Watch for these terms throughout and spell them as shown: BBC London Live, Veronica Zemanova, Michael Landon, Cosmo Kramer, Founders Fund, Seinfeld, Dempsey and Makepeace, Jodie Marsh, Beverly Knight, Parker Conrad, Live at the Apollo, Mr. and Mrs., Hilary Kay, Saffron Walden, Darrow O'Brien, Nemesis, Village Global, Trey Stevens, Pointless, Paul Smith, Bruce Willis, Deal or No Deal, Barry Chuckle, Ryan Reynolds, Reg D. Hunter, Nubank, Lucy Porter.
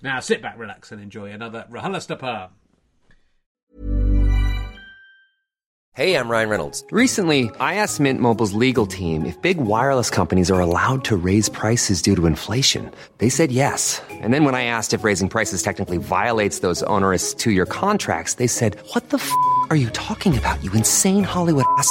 Now sit back, relax, and enjoy another RHLSTP. Hey, I'm Ryan Reynolds. Recently, I asked Mint Mobile's legal team if big wireless companies are allowed to raise prices due to inflation. They said yes. And then when I asked if raising prices technically violates those onerous two-year contracts, they said, "What the f*** are you talking about, you insane Hollywood ass?"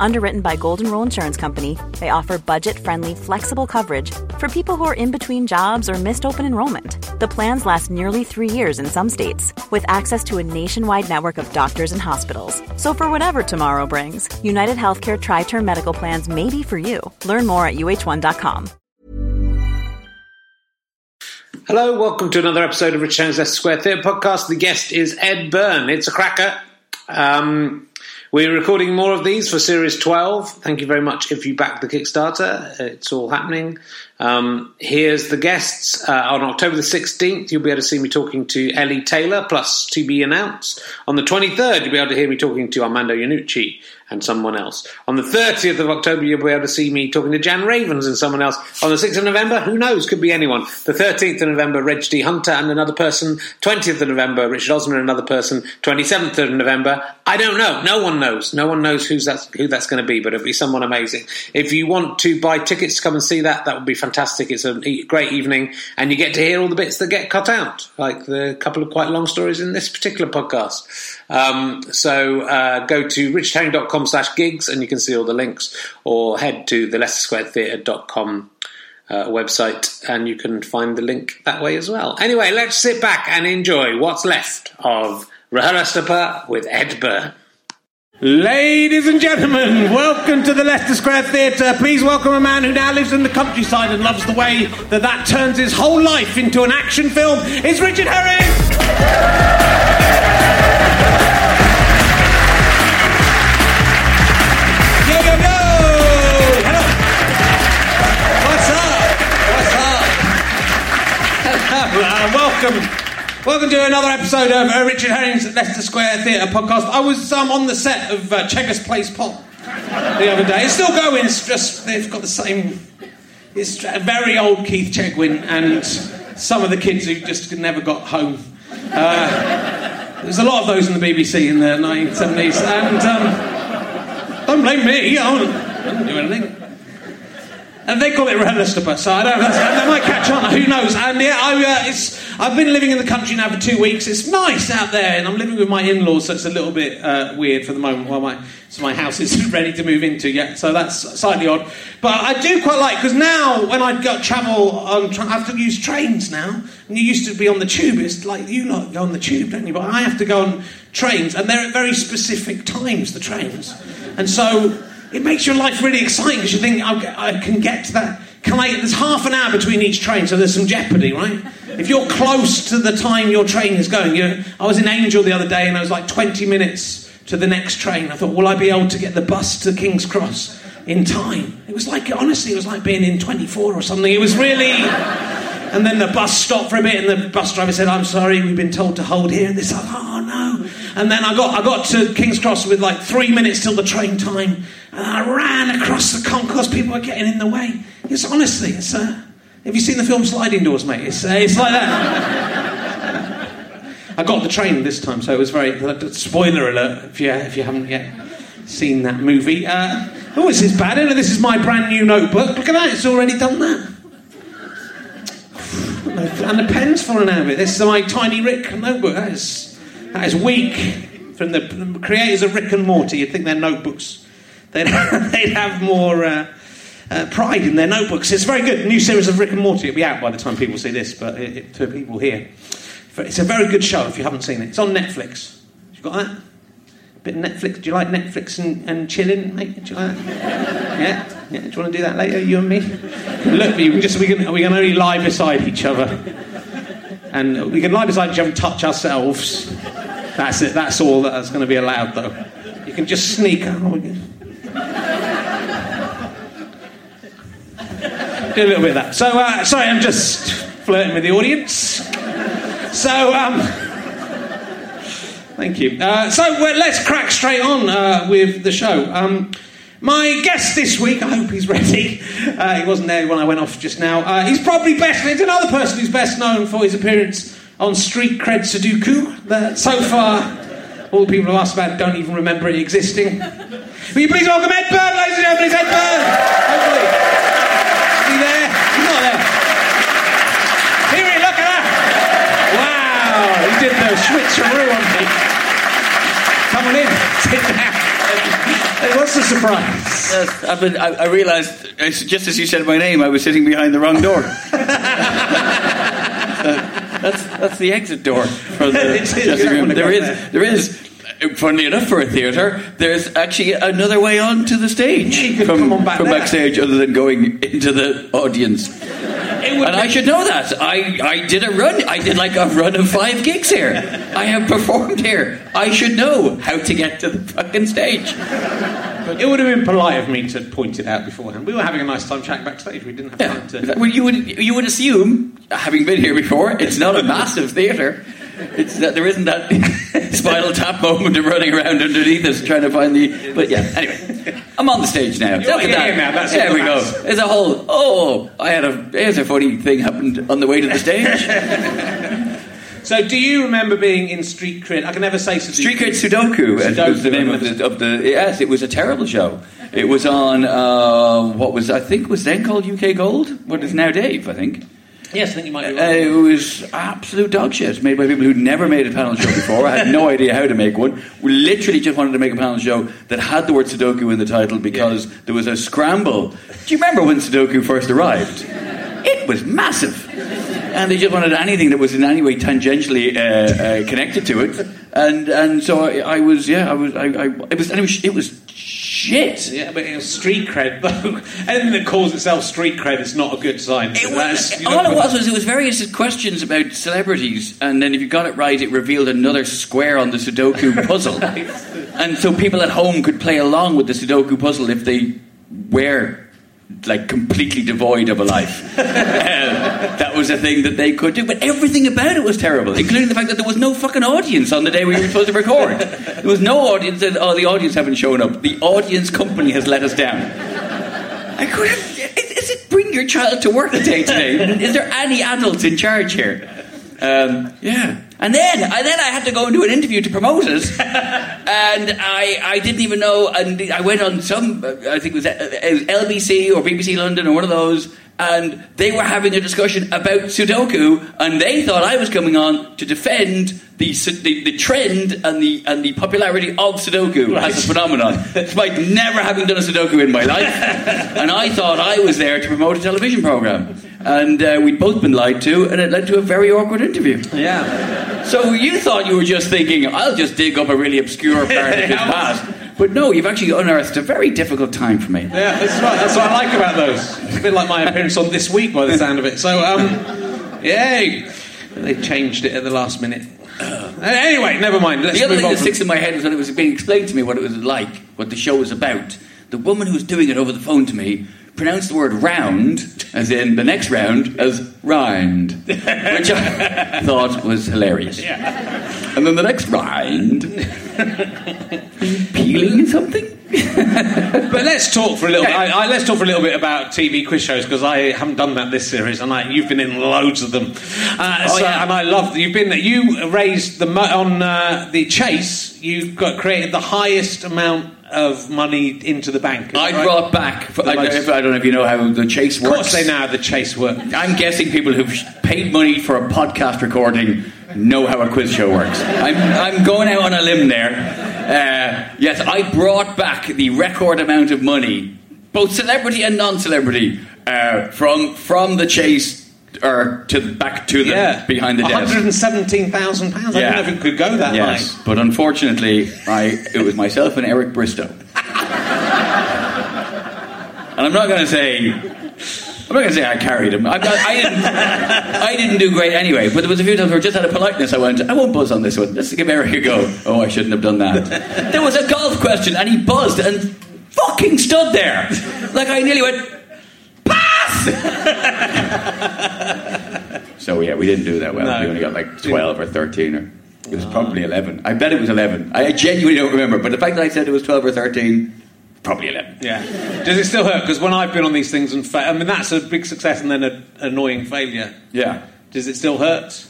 Underwritten by Golden Rule Insurance Company, they offer budget-friendly, flexible coverage for people who are in between jobs or missed open enrollment. The plans last nearly 3 years in some states, with access to a nationwide network of doctors and hospitals. So for whatever tomorrow brings, UnitedHealthcare Tri-Term Medical Plans may be for you. Learn more at uh1.com. Hello, welcome to another episode of Richard Herring's Leicester Square Theatre podcast. The guest is Ed Byrne. It's a cracker. We're recording more of these for Series 12. Thank you very much if you backed the Kickstarter. It's all happening. Here's the guests. On October the 16th, you'll be able to see me talking to Ellie Taylor, plus to be announced. On the 23rd, you'll be able to hear me talking to Armando Iannucci and someone else. On the 30th of October, you'll be able to see me talking to Jan Ravens and someone else. On the 6th of November, who knows, could be anyone. The 13th of November, Reg D. Hunter and another person. 20th of November, Richard Osman and another person. 27th of November, I don't know. No one knows. No one knows who that's going to be, but it'll be someone amazing. If you want to buy tickets to come and see that would be fantastic. It's a great evening, and you get to hear all the bits that get cut out, like the couple of quite long stories in this particular podcast. So go to richardherring.com/gigs and you can see all the links, or head to the LeicesterSquareTheatre.com website and you can find the link that way as well. Anyway, let's sit back and enjoy what's left of RHLSTP with Ed Byrne. Ladies and gentlemen, welcome to the Leicester Square Theatre. Please welcome a man who now lives in the countryside and loves the way that turns his whole life into an action film. It's Richard Herring! Welcome to another episode of Richard Herring's Leicester Square Theatre podcast. I was on the set of Chequers Place Pop the other day. It's still going. It's just they've got the same. It's very old Keith Chegwin and some of the kids who just never got home. There's a lot of those in the BBC in the 1970s, and don't blame me. I didn't do anything. And they call it RHLSTP, so I don't know. They might catch on, who knows? And yeah, I've been living in the country now for 2 weeks. It's nice out there, and I'm living with my in-laws, so it's a little bit weird for the moment while my house isn't ready to move into yet, so that's slightly odd. But I do quite like, because now when I go travel, I have to use trains now, and you used to be on the tube. It's like you lot go on the tube, don't you? But I have to go on trains, and they're at very specific times, the trains. And so it makes your life really exciting because you think, I can get to that. There's half an hour between each train, so there's some jeopardy, right? If you're close to the time your train is going, I was in Angel the other day and I was like 20 minutes to the next train. I thought, will I be able to get the bus to King's Cross in time? It was like, honestly, it was like being in 24 or something. It was really... And then the bus stopped for a bit, and the bus driver said, "I'm sorry, we've been told to hold here." And they said, "Oh no!" And then I got to King's Cross with like 3 minutes till the train time, and I ran across the concourse. People were getting in the way. It's honestly, have you seen the film Sliding Doors, mate? It's like that. I got the train this time, so it was very spoiler alert if you haven't yet seen that movie. This is bad. This is my brand new notebook. Look at that; it's already done that. And the pen's fallen out of it. This is my Tiny Rick notebook. That is weak. From the creators of Rick and Morty, you'd think their notebooks, they'd have more pride in their notebooks. It's very good. New series of Rick and Morty. It'll be out by the time people see this, but to people here. It's a very good show if you haven't seen it. It's on Netflix. You got that? A bit of Netflix. Do you like Netflix and chilling, mate? Do you like that? Yeah? Yeah, do you want to do that later, you and me? Look, we can only lie beside each other. And we can lie beside each other and touch ourselves. That's it. That's all that's going to be allowed, though. You can just sneak out. Do a little bit of that. So, sorry, I'm just flirting with the audience. So, thank you. Let's crack straight on with the show. My guest this week, I hope he's ready. He wasn't there when I went off just now. He's probably best... It's another person who's best known for his appearance on Street Cred Sudoku. That so far, all the people who asked about don't even remember it existing. Will you please welcome Ed Byrne, ladies and gentlemen? It's Ed Byrne! Hopefully. Is he there? He's not there. Here he is, look at that! Wow, he did the switcheroo on me. Come on in, sit down. Hey, what's the surprise? I realised, just as you said my name, I was sitting behind the wrong door. That's the exit door. Funnily enough, for a theatre, there's actually another way onto the stage. Yeah, you could come on back from backstage, other than going into the audience. I should know that. I did a run. I did like a run of 5 gigs here. I have performed here. I should know how to get to the fucking stage. But it would have been polite of me to point it out beforehand. We were having a nice time chatting backstage. We didn't have time to... Well, you would assume, having been here before, it's not a massive theatre. It's that there isn't that Spinal Tap moment of running around underneath us trying to find the... But yeah, anyway, I'm on the stage now. There we go. There's a whole... Here's a funny thing happened on the way to the stage. So do you remember being in Street Cred? I can never say Sudoku. Street Cred Sudoku was the name of the... Yes, it was a terrible show. It was on what was then called UK Gold? What is now Dave, I think. Yes, I think you might be right. It was absolute dog shit, made by people who'd never made a panel show before. I had no idea how to make one. We literally just wanted to make a panel show that had the word Sudoku in the title because there was a scramble. Do you remember when Sudoku first arrived? It was massive. And they just wanted anything that was in any way tangentially connected to it. And so it was shit. Yeah, but it was Street Cred, though. Anything that calls itself Street Cred is not a good sign. It was various questions about celebrities, and then if you got it right, it revealed another square on the Sudoku puzzle. Nice. And so people at home could play along with the Sudoku puzzle if they were... like completely devoid of a life. That was a thing that they could do, but everything about it was terrible, including the fact that there was no fucking audience on the day we were supposed to record. There was no audience, and the audience haven't shown up. The audience company has let us down. Is it bring your child to work day today? Is there any adults in charge here? And then I had to go and do an interview to promote it, and I didn't even know. And I went on some, I think it was LBC or BBC London or one of those, and they were having a discussion about Sudoku, and they thought I was coming on to defend the trend and the popularity of Sudoku as a phenomenon, despite never having done a Sudoku in my life. And I thought I was there to promote a television programme. And we'd both been lied to, and it led to a very awkward interview. Yeah. So you thought you were just thinking, I'll just dig up a really obscure part of his past. But no, you've actually unearthed a very difficult time for me. Yeah, that's right. That's what I like about those. It's a bit like my appearance on This Week, by the sound of it. So, yay. They changed it at the last minute. Anyway, never mind. Let's move on. The other thing that sticks in my head was when it was being explained to me what it was like, what the show was about. The woman who was doing it over the phone to me pronounced the word round, as in the next round, as rind, which I thought was hilarious. Yeah. And then the next rind, peeling something. But let's talk for a little bit about TV quiz shows, because I haven't done that this series, and you've been in loads of them. And I love that you've been. You raised the Chase. You created the highest amount of money into the bank. I don't know if you know how the Chase works. Of course they know how the Chase works. I'm guessing people who've paid money for a podcast recording know how a quiz show works. I'm going out on a limb there. Yes, I brought back the record amount of money, both celebrity and non-celebrity, from the Chase behind the desk. £117,000. I didn't know if it could go that high. But unfortunately, it was myself and Eric Bristow. And I'm not going to say I carried him. I didn't do great anyway. But there was a few times where, just out of politeness, I went, I won't buzz on this one. Let's give Eric a go. Oh, I shouldn't have done that. There was a golf question, and he buzzed and fucking stood there. Like, I nearly went, pass! So we didn't do that well. No, we only got like 12 or 13, or it was probably 11. I bet it was 11. I genuinely don't remember, but the fact that I said it was 12 or 13, probably 11. Yeah. Does it still hurt? Because when I've been on these things and that's a big success and then an annoying failure. Yeah. Does it still hurt?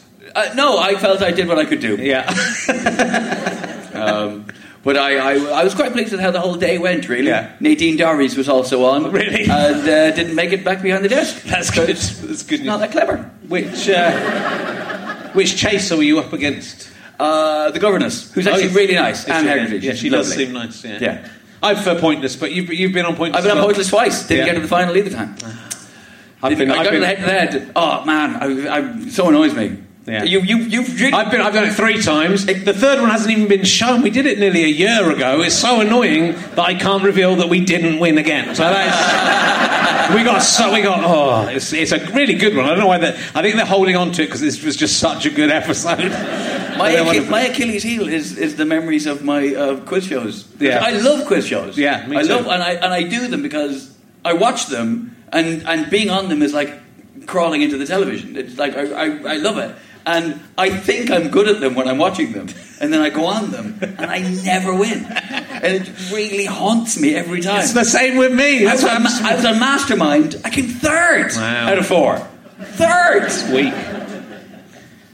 No, I felt I did what I could do. Yeah. But I was quite pleased with how the whole day went, really. Yeah. Nadine Dorries was also on. Really? And didn't make it back behind the desk. That's good. That's good news. Not that clever. Which Chaser were you up against? The governess, who's actually really nice. Anne Heritage. Yeah, she does seem nice. Yeah. Yeah. I prefer Pointless, but you've been on Pointless. I've been on Pointless twice. Didn't get to the final either time. I got to the head. Oh man, I so annoys me. Yeah. I've done it 3 times. The third one hasn't even been shown. We did it nearly a year ago. It's so annoying that I can't reveal that we didn't win again. So that's it's a really good one. I don't know why I think they're holding on to it because this was just such a good episode. My Achilles heel is the memories of my quiz shows. Yeah. I love quiz shows. Yeah, me too. I do them because I watch them and being on them is like crawling into the television. It's like I love it. And I think I'm good at them when I'm watching them. And then I go on them, and I never win. And it really haunts me every time. It's the same with me. I was on Mastermind. I came third out of 4. Third! Weak.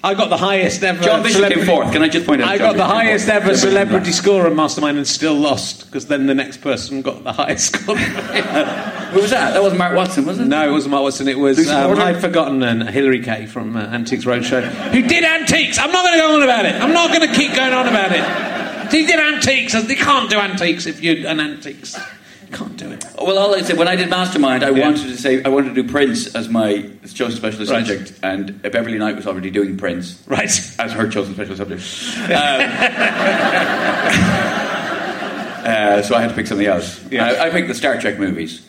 I got the highest ever. John Bishop came 4th. Can I just point out? I got the highest ever celebrity score on Mastermind and still lost, because then the next person got the highest score. Who was that? That wasn't Mark Watson, was it? No, it wasn't Mark Watson. It was I'd forgotten Hilary Kay from Antiques Roadshow, who did Antiques. I'm not going to go on about it. I'm not going to keep going on about it. He did Antiques. They can't do Antiques if you're an Antiques. Can't do it. Well, all I said when I did Mastermind, I wanted to do Prince as my chosen special subject, and Beverly Knight was already doing Prince, right, as her chosen special subject. So I had to pick something else. Yeah. I picked the Star Trek movies.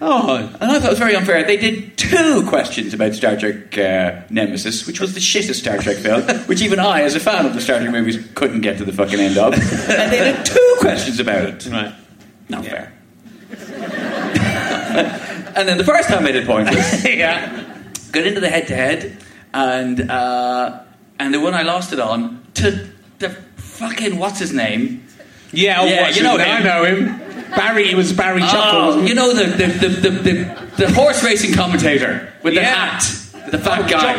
Oh, and I thought it was very unfair. They did 2 questions about Star Trek Nemesis, which was the shittest Star Trek film, which even I, as a fan of the Star Trek movies, couldn't get to the fucking end of. And they did 2 questions about it. Right. Not fair. And then the first time I did Pointless, got into the head-to-head, and the one I lost it on to the fucking what's his name? What's his name? I know him. Barry was Barry Chuckle. You know the horse racing commentator with the hat. the fat guy.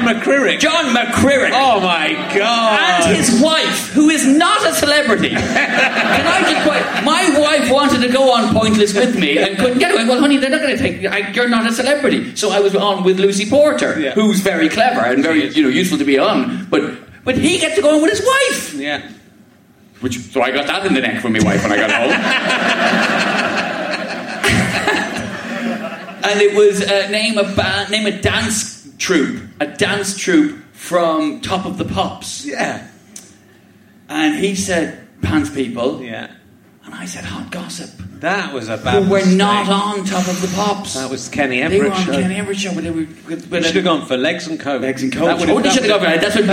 John McCrierick. Oh, my God. And his wife, who is not a celebrity. Can I just point... My wife wanted to go on Pointless with me and couldn't get away. Well, honey, they're not going to think... You're not a celebrity. So I was on with Lucy Porter, who's very clever and very, useful to be on. But he gets to go on with his wife. Yeah. So I got that in the neck from my wife when I got home. And it was name a dance troupe. A dance troupe from Top of the Pops. Yeah. And he said, pants people. Yeah. And I said, hot gossip. That was a bad mistake. We're not on Top of the Pops. That was Kenny Everett's show. They were on Kenny Everett's show. But should have gone for Legs and Co. Legs and Co. They should have gone for. That's what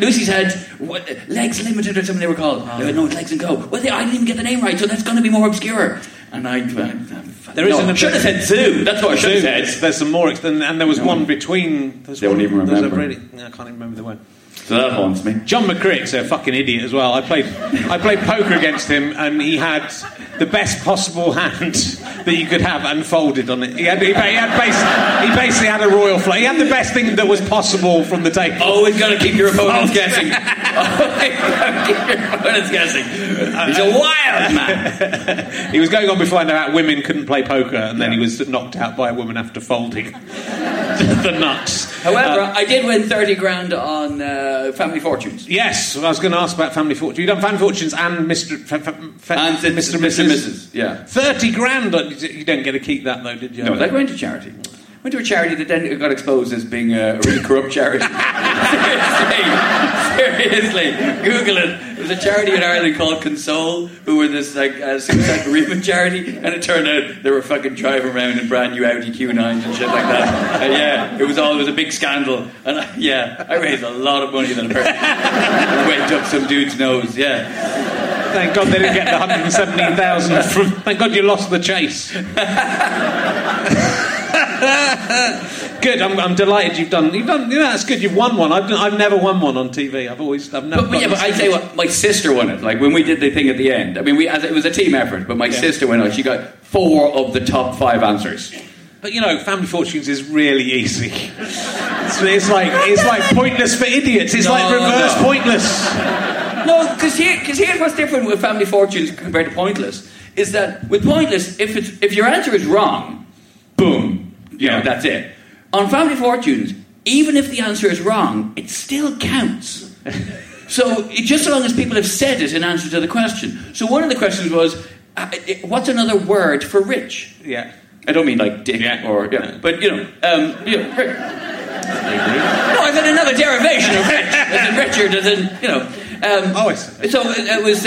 Lucy's had. Legs Limited or something they were called. Oh. They went, no, it's Legs and Co. Well, I didn't even get the name right, so that's going to be more obscure. And I should have said Zoo. That's what I should have said. There's some more. And there was one between... Don't even remember. I can't even remember the word. So that haunts me. John McCrick's a fucking idiot as well. I played poker against him, and he had the best possible hand that you could have unfolded on it. He basically had a royal flush. He had the best thing that was possible from the table. Always got to keep your opponents guessing. He's a wild man. He was going on before I know how women couldn't play poker, and then he was knocked out by a woman after folding. The nuts. However, I did win 30 grand on Family Fortunes. Yes, I was going to ask about Family Fortunes. You've done Family Fortunes and Mr. and Mrs. Yeah. 30 grand. You don't get to keep that, though, did you? No, that went to charity. Went to a charity that then got exposed as being a really corrupt charity. Seriously. Google it. It was a charity in Ireland called Console, who were this suicide bereavement charity, and it turned out they were fucking driving around in brand new Audi Q9s and shit like that. And it was a big scandal. And I raised a lot of money then apparently. Went up some dude's nose. Yeah. Thank God they didn't get the 117,000 from. Thank God you lost the chase. Good. I'm delighted you've done. That's good. You've won one. I've never won one on TV. I've never. But I say what my sister won it. Like when we did the thing at the end. I mean, it was a team effort. But my sister went on. She got 4 of the top 5 answers. But Family Fortunes is really easy. It's like Pointless for idiots. It's reverse Pointless. No, because here's what's different with Family Fortunes compared to Pointless is that with Pointless, if your answer is wrong, boom. That's it. On Family Fortunes, even if the answer is wrong, it still counts. So, just so long as people have said it in answer to the question. So, one of the questions was, what's another word for rich? Yeah. I don't mean like dick or... Yeah. But, rich. No, I said another derivation of rich. As in Richard, as in, I see. So, it was...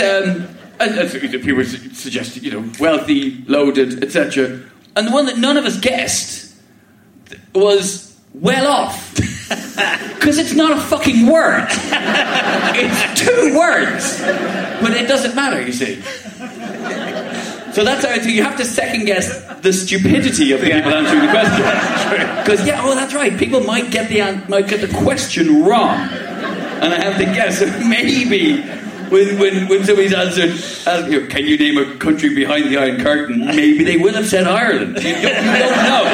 and people suggested, wealthy, loaded, etc. And the one that none of us guessed was well off. Because it's not a fucking word. It's 2 words. But it doesn't matter, you see. So that's how you have to second guess the stupidity of the people answering the question. Because, that's right. People might get the question wrong. And I have to guess maybe... When somebody's answered, can you name a country behind the Iron Curtain? Maybe they will have said Ireland. You don't know.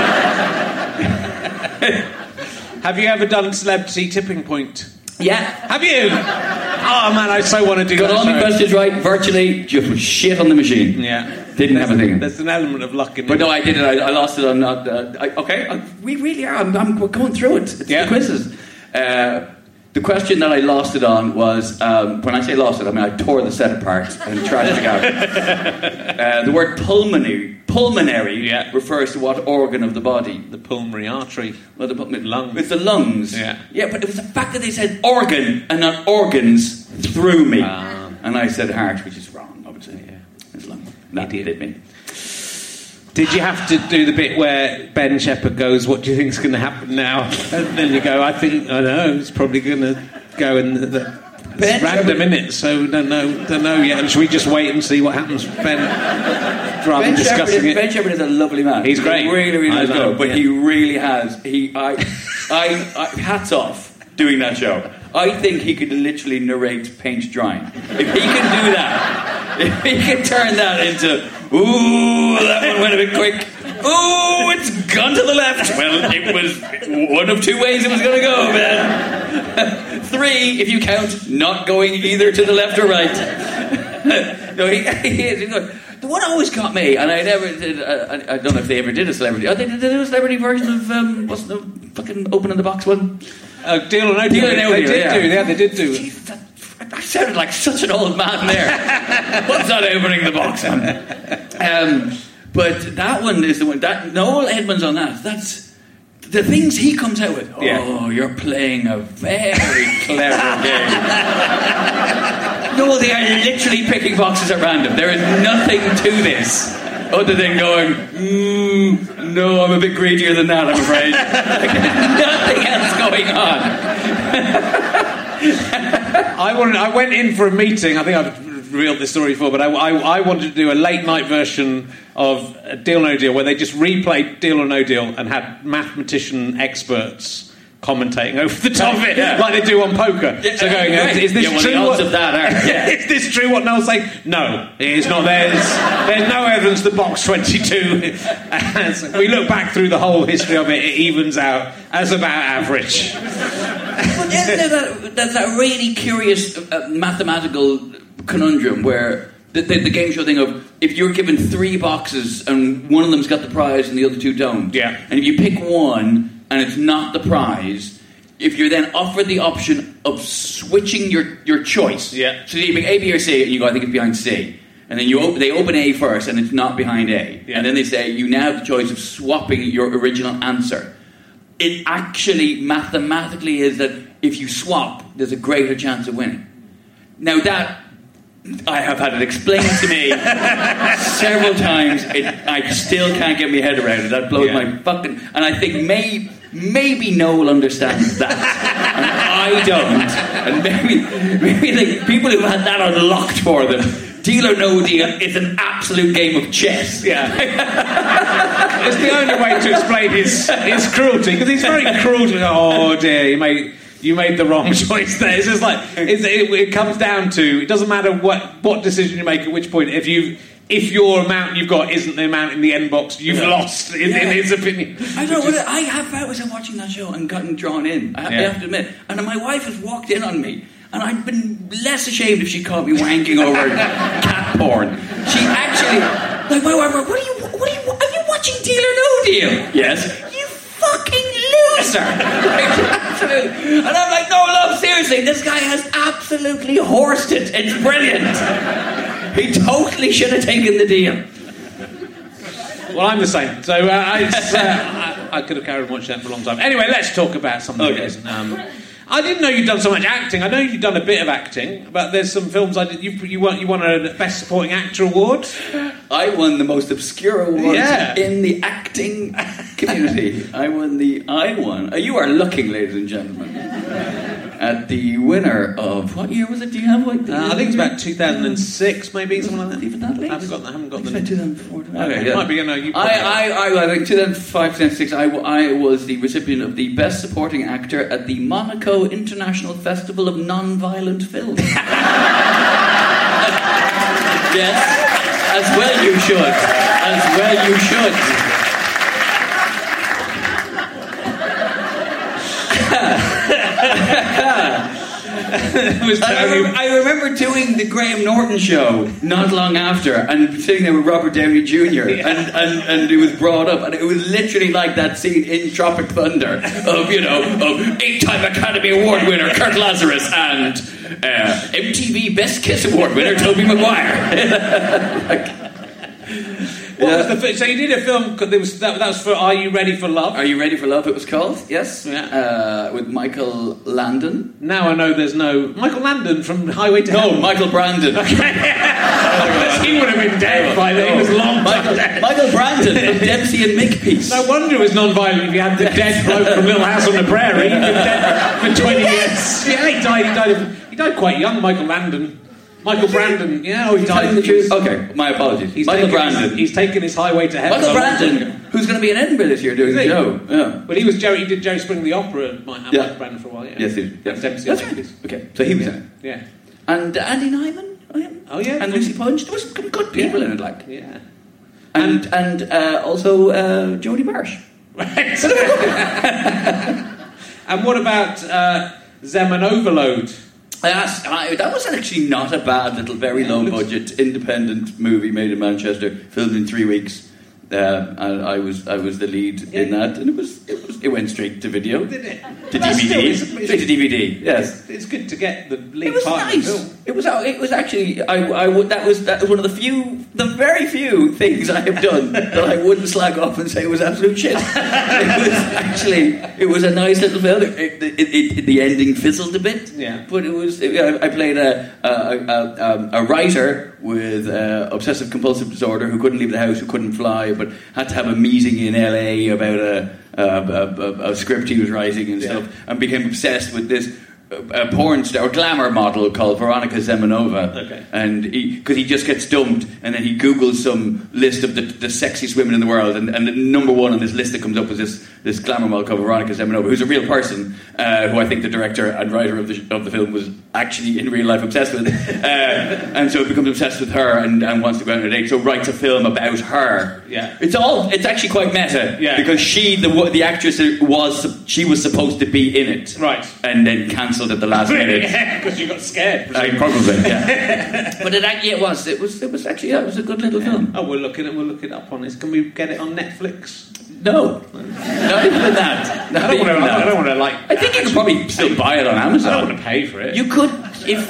Have you ever done Celebrity Tipping Point? Yeah. Have you? Oh, man, I so want to do that. Got all the questions right, virtually, just shit on the machine. Yeah. Didn't have a thing. There's an element of luck in it. But no, I didn't. I lost it on... okay. We really are. We're going through it. It's the quizzes. The question that I lost it on was, when I say lost it, I mean I tore the set apart and trashed it out. The word pulmonary refers to what organ of the body? The pulmonary artery. Well, the lungs. It's the lungs. Yeah. Yeah, but it was the fact that they said organ and not organs threw me. And I said heart, which is wrong, obviously. Yeah. It's lung. That did me. Did you have to do the bit where Ben Shepard goes, what do you think's going to happen now? And then you go, I know, it's probably going to go in it's random, isn't it? So don't know yet. And should we just wait and see what happens, Ben? Rather than discussing it. Ben Shepard is a lovely man. He's great. He really does go. But he really has. Hats off doing that show. I think he could literally narrate paint drying. If he can do that, if he can turn that into... Ooh, that one went a bit quick. oh, it's gone to the left. Well, it was one of two ways it was going to go, man. Three, if you count not going either to the left or right. No, he goes, the one always got me, and I never did. I don't know if they ever did a celebrity. Oh, they did a celebrity version of what's the fucking open in the box one? Deal or No Deal. They did do. Jesus, I sounded like such an old man there. What's that opening the box on? But that one is the one that Noel Edmonds on that. That's the things he comes out with. Oh, yeah. You're playing a very clever game. No, they are literally picking boxes at random. There is nothing to this other than going, no, I'm a bit greedier than that, I'm afraid. There's nothing else going on. I went in for a meeting. I think I've reeled this story before, but I wanted to do a late night version of Deal or No Deal, where they just replayed Deal or No Deal and had mathematician experts commentating over the top of it, like they do on poker. Yeah, so going, is this true? The odds of that are. Yeah. Is this true? What Noel's saying? No, it's not. There's no evidence. The box 22. As we look back through the whole history of it, it evens out as about average. But isn't there that really curious mathematical conundrum where the game show thing of if you're given three boxes and one of them's got the prize and the other two don't, and if you pick one and it's not the prize, if you're then offered the option of switching your choice, so you pick A, B or C and you go, I think it's behind C, and then they open A first and it's not behind A, and then they say you now have the choice of swapping your original answer. It actually mathematically is that if you swap, there's a greater chance of winning. Now that, I have had it explained to me several times. I still can't get my head around it. That blows my fucking... And I think maybe Noel understands that. And I don't. And maybe the people who've had that are locked for them. Deal or No Deal is an absolute game of chess. Yeah, it's the only way to explain his cruelty, because he's very cruel to... Oh dear, you made the wrong choice there. It's just like it comes down to, it doesn't matter what decision you make at which point. If your amount you've got isn't the amount in the end box, you've lost, in his opinion. I don't know. I have found myself watching that show and gotten drawn in. I have to admit. And my wife has walked in on me, and I'd been less ashamed if she caught me wanking over cat porn. She actually... Like, my wife went, are you watching Deal or No Deal? Yes. You fucking loser! Absolutely. And I'm like, no, love, seriously, this guy has absolutely horsed it. It's brilliant. He totally should have taken the deal. Well, I'm the same. So I could have carried on watching that for a long time. Anyway, let's talk about something that isn't. I didn't know you'd done so much acting. I know you've done a bit of acting, but there's some films I did. You won a Best Supporting Actor award. I won the most obscure award in the acting community. I won. You are looking, ladies and gentlemen, at the winner of... What year was it? Do you have like... I think it's about 2006, maybe, something like that. Even that late? I haven't got the... It's about 2004. Okay, yeah. It might be... I think 2005, 2006, I was the recipient of the Best Supporting Actor at the Monaco International Festival of Non-Violent Film. Yes. As well you should. I remember doing the Graham Norton show not long after, and sitting there with Robert Downey Jr. and it was brought up, and it was literally like that scene in Tropic Thunder of 8-time Academy Award winner Kurt Lazarus and MTV Best Kiss Award winner Tobey Maguire. So you did a film. That was for Are You Ready for Love? Are You Ready for Love? It was called. Yes. Yeah. With Michael Landon. Now I know there's no Michael Landon from Highway to Hell. No, Michael Brandon. Okay. Because he would have been dead by then. He was long dead. Michael Brandon of Dempsey and Makepeace. No wonder it was non-violent if you had the dead bloke from Little House on the Prairie. He'd been dead for 20 years. Yeah, he died quite young, Michael Landon. Michael Brandon, he died. Okay, my apologies. He's taken his Highway to Heaven. Michael Brandon, who's going to be in Edinburgh this year doing the show. Yeah. But he did Jerry Springer the Opera at Michael Brandon for a while. Yeah. Yes, he did. Yeah. That's right. Okay, so he was in it. Yeah. And Andy Nyman, I am. Oh, yeah. And Lucy Punch. There was some good people in it, like. Yeah. And also Jodie Marsh. Right. And what about Zeman Overload? That was actually not a bad little, very low-budget, independent movie made in Manchester, filmed in 3 weeks. I was the lead in that, and it went straight to video. Did it? To DVD. Straight to DVD. Yes. It's good to get the lead part of the film. It was actually that was one of the very few things I have done that I wouldn't slag off and say it was absolute shit. It was a nice little film. The ending fizzled a bit. Yeah. But I played a writer with obsessive compulsive disorder who couldn't leave the house, who couldn't fly, but had to have a meeting in LA about a script he was writing and stuff, and became obsessed with this porn star, glamour model called Veronica Zemanova. Okay. And because he just gets dumped, and then he Googles some list of the sexiest women in the world, and the number one on this list that comes up is this glamour model called Veronica Zemanova, who's a real person, who I think the director and writer of the film was actually in real life obsessed with. And so he becomes obsessed with her and wants to go out on a date, so writes a film about her. Yeah. It's actually quite meta, because she, the actress, was supposed to be in it. Right. And then cancelled at the last minute because you got scared. Probably, yeah. But it was actually that was a good little film. Oh, we'll look it up on this. Can we get it on Netflix? No, not even that. I don't want to. I think you could probably still buy it on Amazon. I don't want to pay for it. You could if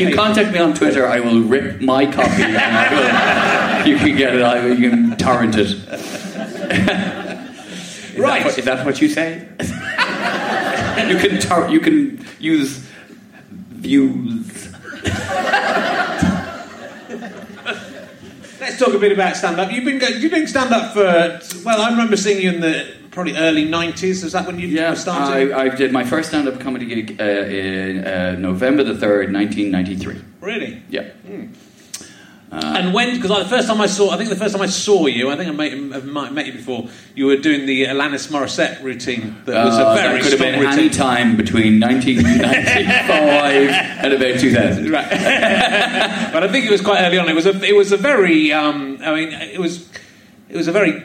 you contact me on Twitter, I will rip my copy. And I will. You can get it. You can torrent it. Right. Is that what you say? You can use views. Let's talk a bit about stand-up. You've been doing stand-up for... Well, I remember seeing you in the probably early 90s. Is that when you started? I did my first stand-up comedy gig in November the 3rd, 1993. Really? Yeah. Mm. And when, because I think I met you before, you were doing the Alanis Morissette routine that was a very strong routine. Could have been any time between 1995 and about 2000. Right. But I think it was quite early on. It was a very, it was a very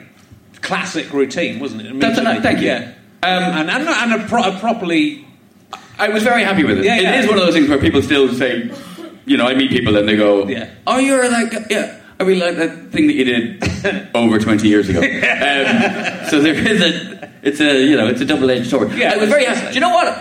classic routine, wasn't it? Thank you. Yeah. And a properly... I was very happy with it. Yeah, it is one of those things where people still say... You know, I meet people and they go, "Oh, you're that guy. Yeah, I really like that thing that you did over 20 years ago." So there is it's a double-edged sword. Yeah, I was very happy. Do you know what?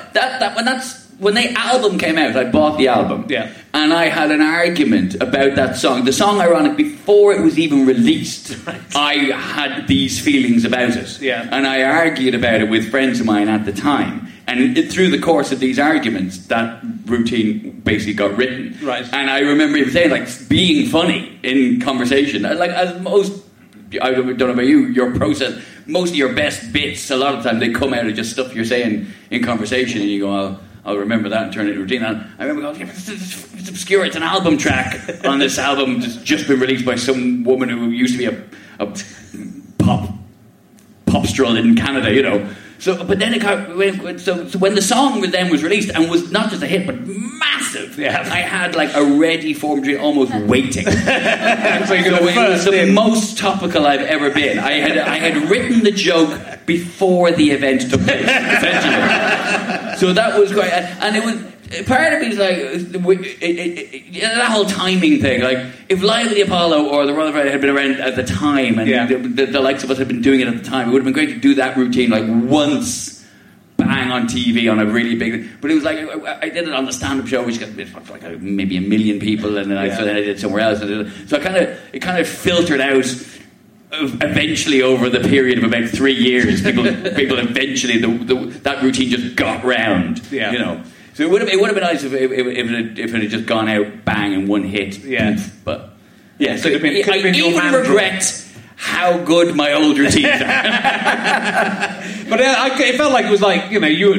When the album came out, I bought the album. Yeah. And I had an argument about that song. The song, Ironic, before it was even released, right. I had these feelings about it. Yeah. And I argued about it with friends of mine at the time. And through the course of these arguments, that routine basically got written. Right. And I remember him saying, being funny in conversation. I don't know about you, your process, most of your best bits, a lot of the time, they come out of just stuff you're saying in conversation, and you go, I'll remember that and turn it into routine. And I remember going, it's obscure, it's an album track on this album that's just been released by some woman who used to be a pop-strull in Canada, you know. So when the song then was released and was not just a hit but massive, I had a ready formed dream, almost waiting. So it was the most topical I've ever been. I had written the joke before the event took place, essentially. So that was great, and it was. Part of me is that whole timing thing. If Live at the Apollo or the Rutherford had been around at the time, and the likes of us had been doing it at the time, it would have been great to do that routine once, bang, on TV on a really big. But it was I did it on the stand-up show, which got maybe 1 million people, and then I did it somewhere else. So it kind of filtered out. Eventually, over the period of about 3 years, people eventually that routine just got round. Yeah. You know. So it would have been nice if it had just gone out bang in one hit. Yeah. But yeah, so I even regret how good my old routines are. But it felt like it was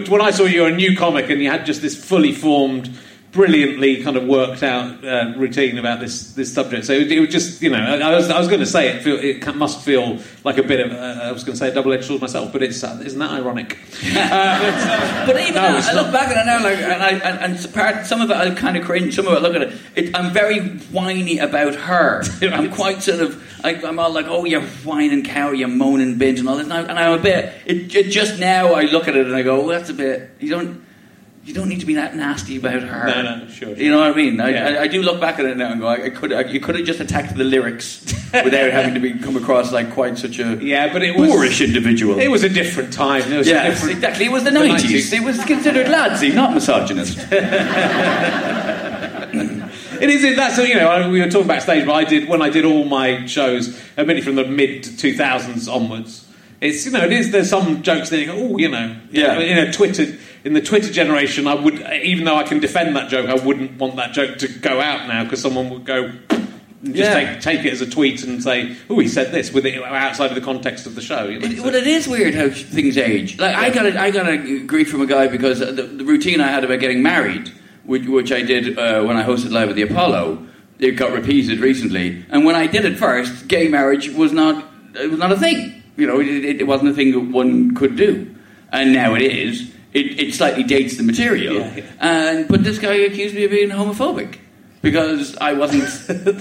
when I saw you were a new comic and you had just this fully formed brilliantly kind of worked out routine about this subject. So it was just, you know, I was going to say it must feel like a bit of I was going to say a double-edged sword myself, but it's isn't that ironic? But even now, I look back at it now, like, and some of it I kind of cringe, some of it I look at it. I'm very whiny about her. I'm quite sort of, I'm all like, oh, you whining cow, you moaning bitch, and all this. And I'm a bit. It just now I look at it and I go, well, that's a bit. You don't need to be that nasty about her. No, sure. You know what I mean? I do look back at it now and go, you could have just attacked the lyrics without having to come across like quite such a but it was boorish individual. It was a different time. Exactly. It was the 90s. It was considered ladsy, not misogynist. It is that's you know we were talking backstage, but when I did all my shows, admittedly from the mid 2000s onwards. It's there's some jokes that you go, Twitter. In the Twitter generation, I would, even though I can defend that joke, I wouldn't want that joke to go out now because someone would go and just take it as a tweet and say, "Oh, he said this," with it outside of the context of the show. You know, it is weird how things age. Like I got a grief from a guy because the routine I had about getting married, which I did when I hosted Live at the Apollo, it got repeated recently. And when I did it first, gay marriage was not a thing. You know, it wasn't a thing that one could do, and now it is. It slightly dates the material, but this guy accused me of being homophobic because I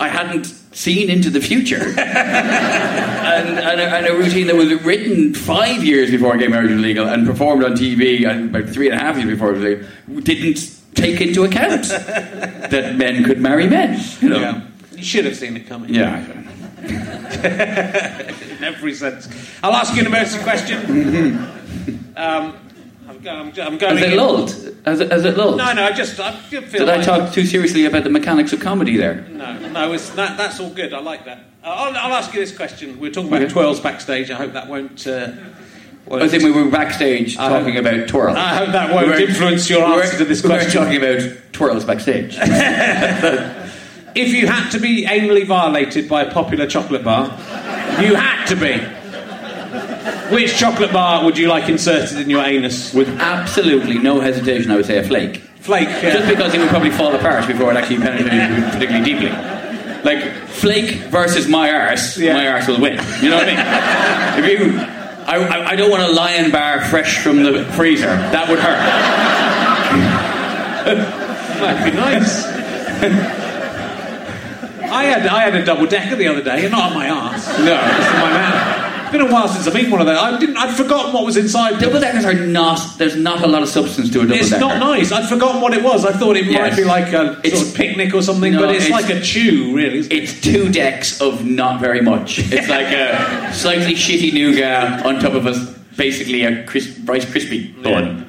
hadn't seen into the future, and a routine that was written 5 years before gay marriage was legal and performed on TV about 3.5 years before it was legal didn't take into account that men could marry men. You know, you should have seen it coming. In every sense. I'll ask you an emergency question. Mm-hmm. I'm going. Has it lulled? No, I feel like... I talk too seriously about the mechanics of comedy there? No, that's all good. I like that. I'll ask you this question. We're talking about twirls backstage. I hope that won't... I think we were backstage talking about twirls. I hope that won't influence your answer to this question. We're talking about twirls backstage. If you had to be anally violated by a popular chocolate bar, you had to be. Which chocolate bar would you like inserted in your anus? With absolutely no hesitation, I would say a flake. Flake, yeah. Just because it would probably fall apart before it actually penetrated particularly deeply. Like, flake versus my arse, my arse will win. You know what I mean? I don't want a Lion Bar fresh from the freezer. That would hurt. That'd be nice. I had a double decker the other day, and not on my arse. No, just on my mouth. It's been a while since I've eaten one of those. I'd forgotten what was inside. Double deckers are not. There's not a lot of substance to a double decker. It's not nice. I'd forgotten what it was. I thought it might be like a sort of picnic or something, but it's like a chew, really. It's two decks of not very much. It's like a slightly shitty nougat on top of basically a Rice Krispie bun.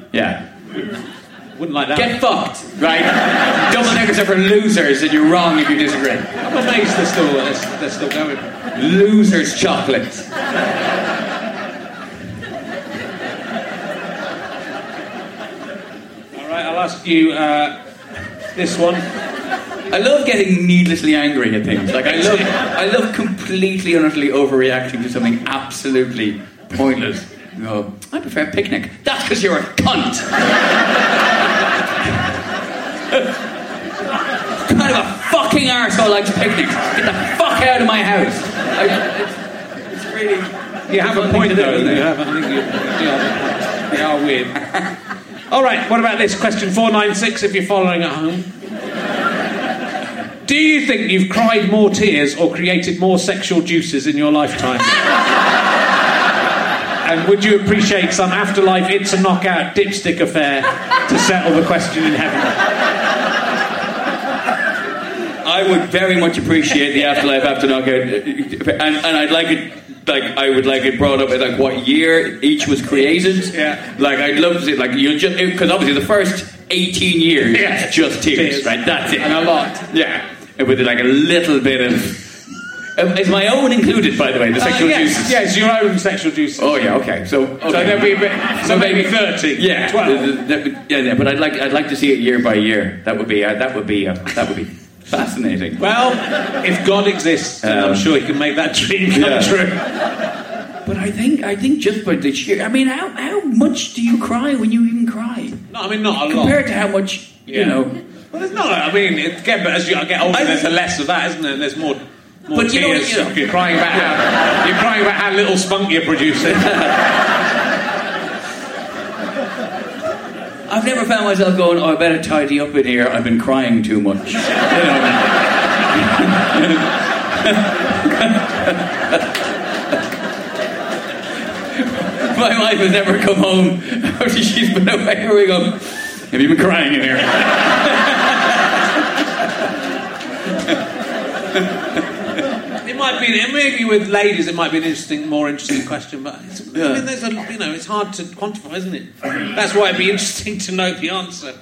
Wouldn't like that. Get fucked, right? Double deckers are for losers, and you're wrong if you disagree. I'm amazed they're still going. Losers chocolate. All right, I'll ask you this one. I love getting needlessly angry at things. Like I love completely and utterly overreacting to something absolutely pointless. No, I prefer picnic. That's because you're a cunt. Kind of a fucking arsehole likes picnics. Get the fuck out of my house. It's really... You have a point, though. I think you are weird. All right, what about this? Question 496, if you're following at home. Do you think you've cried more tears or created more sexual juices in your lifetime? And would you appreciate some afterlife it's a knockout dipstick affair to settle the question in heaven? I would very much appreciate the afterlife after knockout, and I'd like it. Like I would like it brought up at like what year each was created. Yeah. Like I'd love to see like you just because obviously the first 18 years it's just tears, right? That's it, and a lot. Yeah, with like a little bit of. Is my own included, by the way, the sexual juices? Yes, your own sexual juices. Oh, yeah, okay. So there'll be a bit, so maybe 30, 12. But I'd like to see it year by year. That would be fascinating. Well, if God exists, then I'm sure He can make that dream come true. But I think just by the sheer... I mean, how much do you cry when you even cry? No, I mean, not a lot. Compared to how much, you know... Well, there's not. I mean, again, but as I get older, there's less of that, isn't there? And there's more. But you know what, you're crying about how little spunk you're producing. I've never found myself going, oh, I better tidy up in here, I've been crying too much. You know. My wife has never come home after she's been away and we go, have you been crying in here? It might be, and maybe with ladies, it might be an more interesting question. But it's hard to quantify, isn't it? That's why it'd be interesting to know the answer.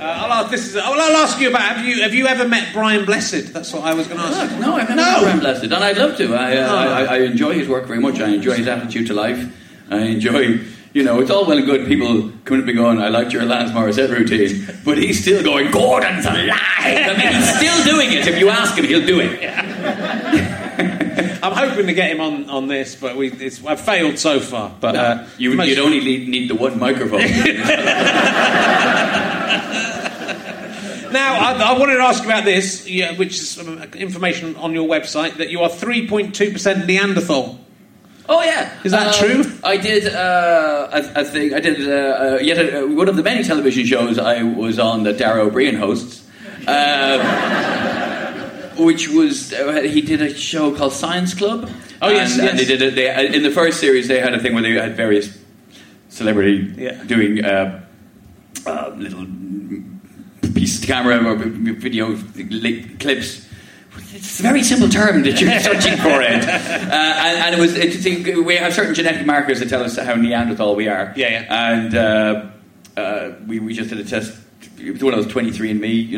I'll ask you about have you ever met Brian Blessed? That's what I was going to ask. No, I've never met Brian Blessed, and I'd love to. I enjoy his work very much. I enjoy his attitude to life. I enjoy, it's all well and good people coming up and going, I liked your Lance Morissette routine, but he's still going, Gordon's alive! I mean, he's still doing it. If you ask him, he'll do it. Yeah. I'm hoping to get him on this, but I've failed so far. But you'd only need the one microphone. Now, I wanted to ask about this, which is information on your website, that you are 3.2% Neanderthal. Oh yeah, is that true? I did a thing. I did one of the many television shows I was on that Darrow O'Brien hosts, which was he did a show called Science Club. Oh yes, and they did it. In the first series, they had a thing where they had various celebrity doing little piece of camera or video clips. It's a very simple term that you're searching for it. And it was interesting. We have certain genetic markers that tell us how Neanderthal we are. Yeah, yeah. And we just did a test. It was when I was 23andMe,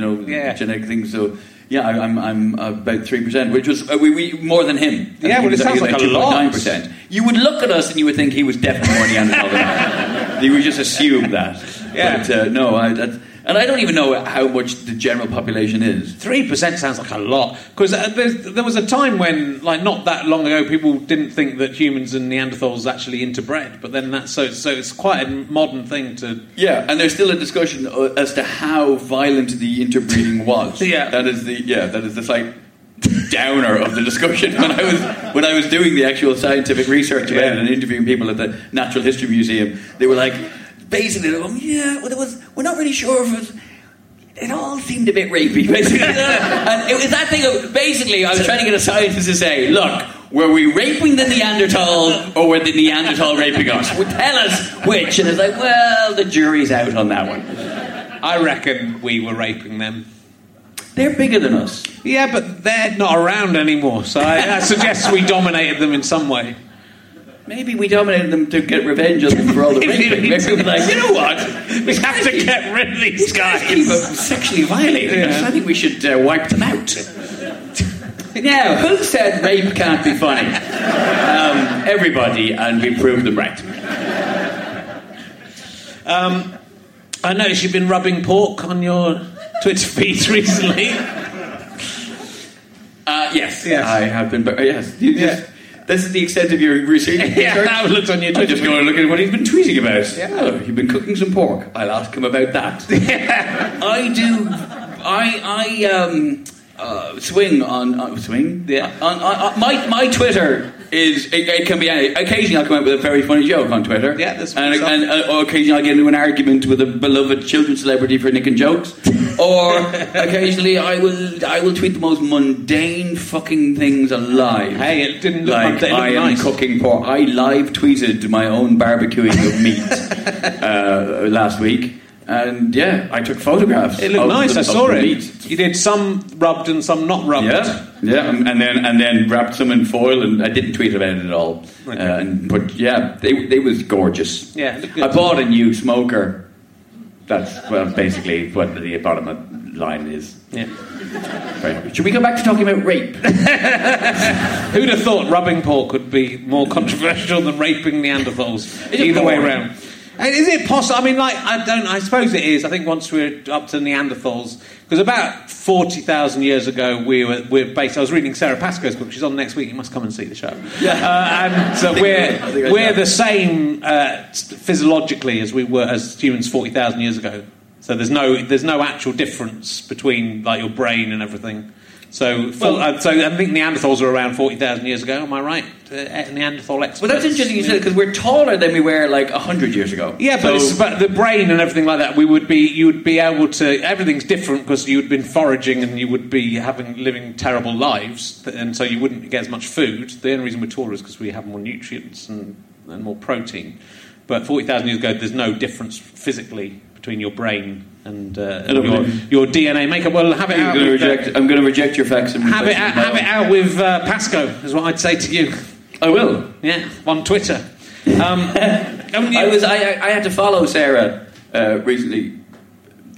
genetic things. So, yeah, I'm about 3%, which was we more than him. Yeah, well, it sounds like a lot. 2.9%. You would look at us and you would think he was definitely more Neanderthal than I. You would just assume that. Yeah. But and I don't even know how much the general population is. 3% sounds like a lot. Because there was a time when, not that long ago, people didn't think that humans and Neanderthals actually interbred. But then that's so it's quite a modern thing to... Yeah, and there's still a discussion as to how violent the interbreeding was. Yeah. That is the slight downer of the discussion. When I was doing the actual scientific research about it and interviewing people at the Natural History Museum, they were like... Basically, they're going, we're not really sure if it all seemed a bit rapey, basically. And it was that thing of, basically, I was trying to get a scientist to say, look, were we raping the Neanderthal or were the Neanderthal raping us? Well, tell us which. And it's like, well, the jury's out on that one. I reckon we were raping them. They're bigger than us. Yeah, but they're not around anymore, so I suggest we dominated them in some way. Maybe we dominated them to get revenge on them for all the raping. Maybe we're like, you know what? We have to get rid of these guys. Keep them sexually violating us. I think we should wipe them out. Now, who said rape can't be funny? Everybody, and we proved them right. I noticed you've been rubbing pork on your Twitter feeds recently. Yes. I have been... Yes. This is the extent of your research. I looked on your Twitter. I'm just going to look at what he's been tweeting about. Yeah. Oh, he's been cooking some pork. I'll ask him about that. Yeah. I do. I swing on swing. Yeah. On my Twitter is it can be occasionally I'll come out with a very funny joke on Twitter. Yeah, that's funny. And occasionally I'll get into an argument with a beloved children's celebrity for nicking jokes. Or occasionally I will tweet the most mundane fucking things alive. Hey, it didn't look like mundane. I am nice. Cooking pork. I live tweeted my own barbecuing of meat last week, and I took photographs. It looked nice. I saw it. Meat. You did some rubbed and some not rubbed. Yeah, and then wrapped some in foil, and I didn't tweet about it at all. Okay. They was gorgeous. Yeah, I bought a new smoker. That's basically what the bottom of the line is. Yeah. Very happy. Should we go back to talking about rape? Who'd have thought rubbing pork would be more controversial than raping Neanderthals? Either way around. And is it possible? I mean, I suppose it is. I think once we're up to Neanderthals, because about 40,000 years ago we're based. I was reading Sarah Pascoe's book. She's on next week. You must come and see the show. Yeah. We're the same physiologically as we were as humans 40,000 years ago. So there's no actual difference between like your brain and everything. So, so I think Neanderthals are around 40,000 years ago. Am I right? Neanderthal experts. Well, that's interesting you said, because we're taller than we were like 100 years ago. Yeah, but it's about the brain and everything like that. You would be able to. Everything's different because you'd been foraging and you would be living terrible lives, and so you wouldn't get as much food. The only reason we're taller is because we have more nutrients and more protein. But 40,000 years ago, there's no difference physically between your brain and your DNA makeup. Well, have it out. I'm going to reject your facts. And have it out with Pasco, is what I'd say to you. I will. Yeah, on Twitter. I had to follow Sarah recently.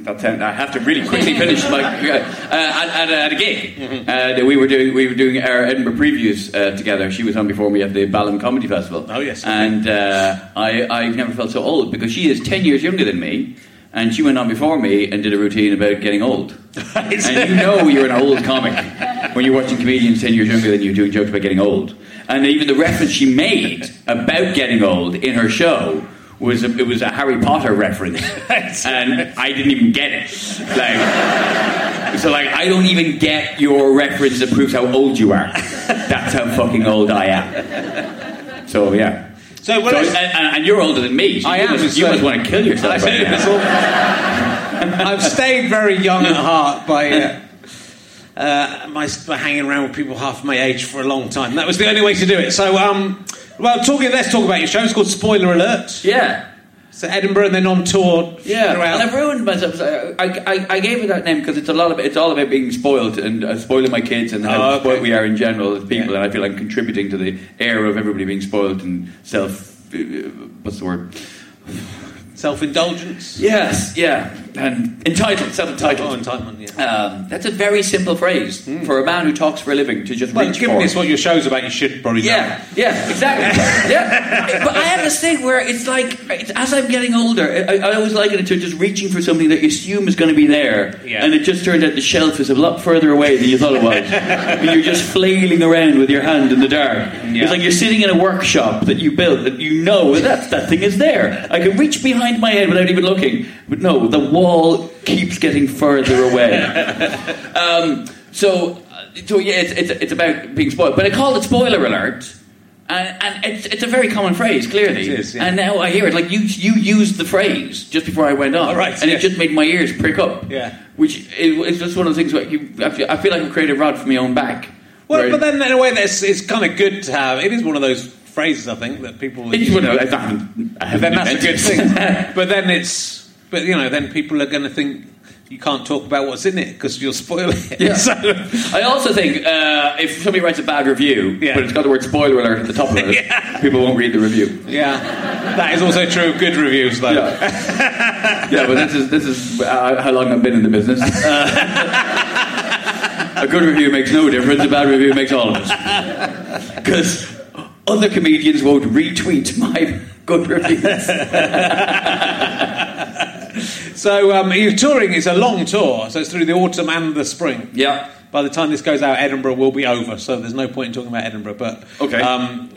I have to really quickly finish. At a gig, that we were doing our Edinburgh previews together. She was on before me at the Balham Comedy Festival. Oh yes, and I've never felt so old because she is 10 years younger than me. And she went on before me and did a routine about getting old. And you know you're an old comic when you're watching comedians 10 years younger than you doing jokes about getting old. And even the reference she made about getting old in her show was a Harry Potter reference. And I didn't even get it. I don't even get your reference that proves how old you are. That's how fucking old I am. So, yeah. So you're older than me. So I am. You must want to kill yourself right now. I've stayed very young at heart by my hanging around with people half my age for a long time. That was the only way to do it. So, let's talk about your show. It's called Spoiler Alert. Yeah. So Edinburgh and then on tour. Yeah. And I've ruined myself. I gave it that name because it's all about being spoiled and spoiling my kids and how spoiled we are in general as people. Yeah. And I feel like I'm contributing to the air of everybody being spoiled and what's the word? Self-indulgence. Yes. Yeah. And entitled. Self-entitlement. Oh, entitlement. Yeah. That's a very simple phrase for a man who talks for a living to just reach for. Well, given this what your show's about, you should probably know. Yeah, exactly. Yeah. But I have this thing where it's like, as I'm getting older, I always liken it to just reaching for something that you assume is going to be there, and it just turned out the shelf is a lot further away than you thought it was. And you're just flailing around with your hand in the dark. Yeah. It's like you're sitting in a workshop that you built that you know that thing is there. I can reach behind my head without even looking. But no, the wall keeps getting further away. It's about being spoiled. But I called it Spoiler Alert, and it's a very common phrase, clearly. It is, yeah. And now I hear it. Like you used the phrase just before I went on, it just made my ears prick up. Yeah, it's just one of the things where I feel like I've created a rod for my own back. Well, but then in a way, it's kind of good to have. It is one of those phrases, I think, that people. It's one of them. Then that's a good thing. But then it's. But, then people are going to think you can't talk about what's in it because you'll spoil it. Yeah. So, I also think if somebody writes a bad review, but it's got the word spoiler alert at the top of it, people won't read the review. Yeah. That is also true of good reviews, though. Yeah, but this is how long I've been in the business. A good review makes no difference. A bad review makes all of us. Because other comedians won't retweet my good reviews. So you're touring. It's a long tour, so it's through the autumn and the spring. Yeah. By the time this goes out, Edinburgh will be over, so there's no point in talking about Edinburgh. But okay.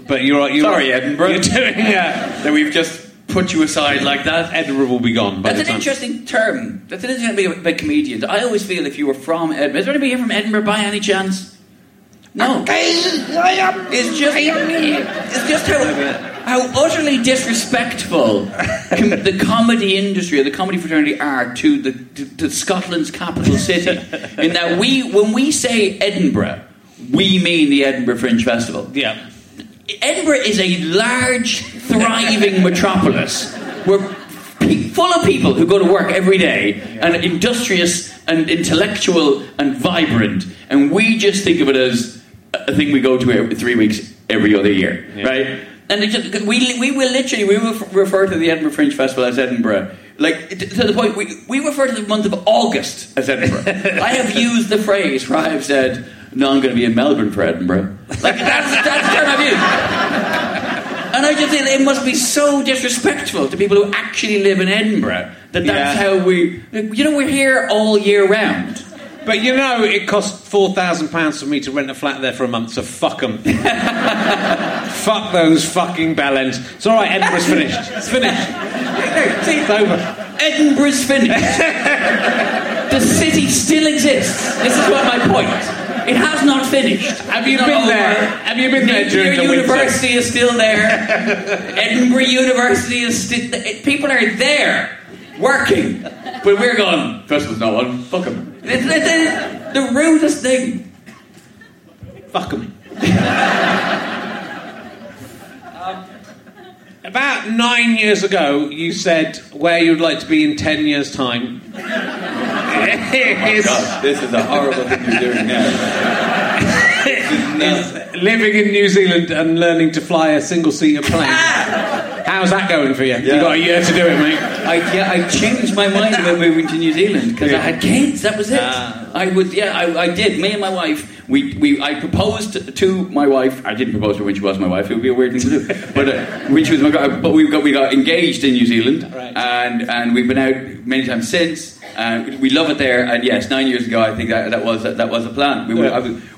But you're sorry, Edinburgh. You're doing that we've just put you aside like that. Edinburgh will be gone. By That's the an time. Interesting term. That's an interesting thing about comedians. I always feel if you were from Edinburgh, is there anybody here from Edinburgh by any chance? No. It's just how utterly disrespectful the comedy industry or the comedy fraternity are to Scotland's capital city. In that when we say Edinburgh, we mean the Edinburgh Fringe Festival. Yeah. Edinburgh is a large, thriving metropolis. We're full of people who go to work every day and are industrious and intellectual and vibrant. And we just think of it as a thing we go to every 3 weeks every other year, right? And we will refer to the Edinburgh Fringe Festival as Edinburgh, like to the point we refer to the month of August as Edinburgh. I have used the phrase where I have said, "No, I'm going to be in Melbourne for Edinburgh." Like that's the term I've used. And I just think it must be so disrespectful to people who actually live in Edinburgh that's how we. We're here all year round. But it cost £4,000 for me to rent a flat there for a month, so fuck them. Fuck those fucking bellends. It's all right, Edinburgh's finished. It's finished. It's over. Edinburgh's finished. The city still exists. This is what my point. It has not finished. Have you been there? Have you been there during the winter? University is still there. Edinburgh University is still... People are there, working. But we're gone. Christmas, no one. Fuck them. It's the rudest thing. Fuck them. About 9 years ago, you said where you'd like to be in 10 years' time. Oh my God, this is a horrible thing you're doing now. Is living in New Zealand and learning to fly a single-seater plane. How's that going for you? Yeah. You've got a year to do it, mate. I changed my mind when moving to New Zealand because I had kids. That was it. I did. Me and my wife... I proposed to my wife. I didn't propose to her when she was my wife. It would be a weird thing to do. But when she was my wife, but we got engaged in New Zealand, right. and we've been out many times since. We love it there. And yes, 9 years ago, I think that was the plan.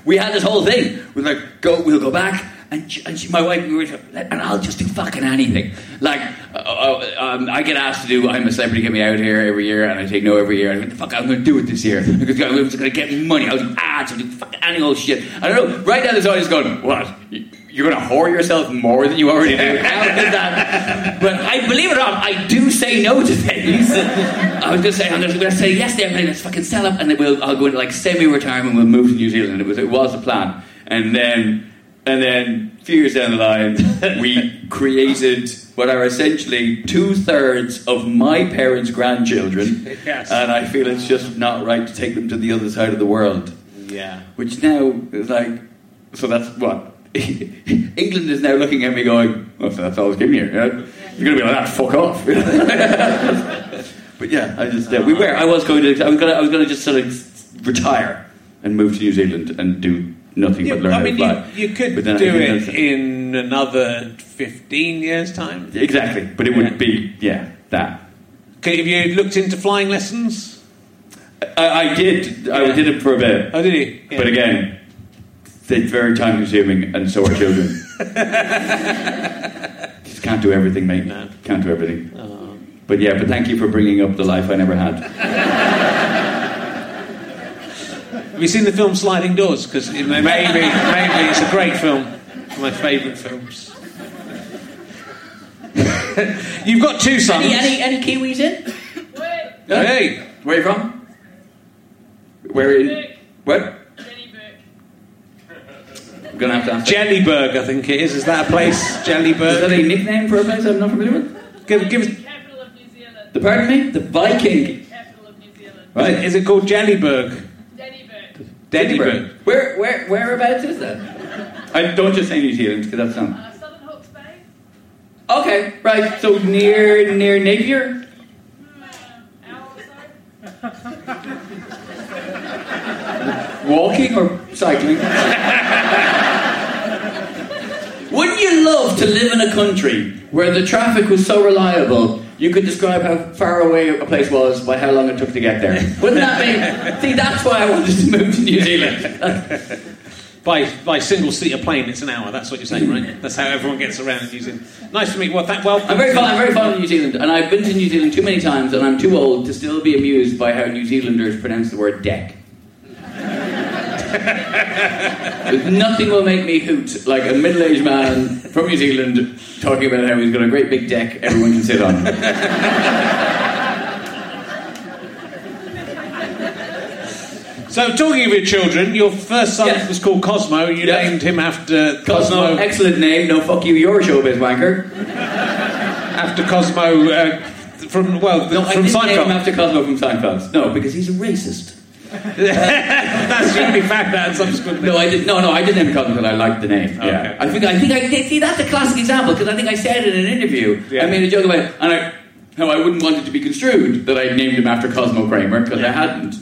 We had this whole thing. We were like, we'll go back. And she, my wife, we were like, and I'll just do fucking anything. Like, I get asked to do I'm a Celebrity, Get Me Out Here every year, and I say no every year. And I'm like, the fuck, I'm going to do it this year. I'm going to get me money. I'll do ads. I'll do fucking any old shit. I don't know. Right now, there's always going, what? You're going to whore yourself more than you already do? How did that? But I believe it or not, I do say no to things. I was going to say, I'm going to say yes to everything. Let's fucking sell up, and then I'll go into like semi-retirement. We'll move to New Zealand. It was the plan. And then, a few years down the line, we created what are essentially 2/3 of my parents' grandchildren. Yes. And I feel it's just not right to take them to the other side of the world. Yeah. Which now is like, so that's what? England is now looking at me going, oh, so that's all I was giving you. You know? You're going to be like, that, fuck off. But yeah, I just, we were. I was going to just sort of retire and move to New Zealand and do... nothing but learn how to fly. You could do it in another 15 years' time. Exactly, but it would be, that. Okay, have you looked into flying lessons? I did. Yeah. I did it for a bit. Oh, did you? Yeah. But again, it's very time-consuming, and so are children. Just can't do everything, mate. No. Can't do everything. Oh. But thank you for bringing up the life I never had. Have you seen the film Sliding Doors? Because maybe it's a great film. One of my favourite films. You've got two sons. Any Kiwis in? Wait. Hey. Where are you from? Where are you? What? Jellyburg. I'm going to have to ask Jellyburg, I think it is. Is that a place? Jellyburg? Is that a nickname for a place I'm not familiar with? Give the capital of New Zealand. Pardon me? The Viking. Capital of New Zealand. Right. Is it called Jellyburg? Edinburgh. Whereabouts is that? I don't just say New Zealand because that's not. Southern Hawke's Bay. Okay, right. So near Napier. Walking or cycling? Wouldn't you love to live in a country where the traffic was so reliable? You could describe how far away a place was by how long it took to get there. Wouldn't that be... See, that's why I wanted to move to New Zealand. by single-seater plane, it's an hour. That's what you're saying, right? That's how everyone gets around in New Zealand. Nice to meet you. Well, I'm very fond of New Zealand, and I've been to New Zealand too many times, and I'm too old to still be amused by how New Zealanders pronounce the word deck. Nothing will make me hoot like a middle-aged man from New Zealand talking about how he's got a great big deck everyone can sit on. So, talking of your children, your first son was called Cosmo. You named him after Cosmo. Excellent name. No, fuck you, you're a showbiz wanker. After Cosmo from Seinfeld. I didn't name him after Cosmo from Seinfeld. No, because he's a racist. That should be fact that subsequently. I didn't name it Cosmo because I liked the name. Okay. Yeah, I think see, that's a classic example because I think I said it in an interview. Yeah. I made a joke about it, and I wouldn't want it to be construed that I named him after Cosmo Kramer because I hadn't.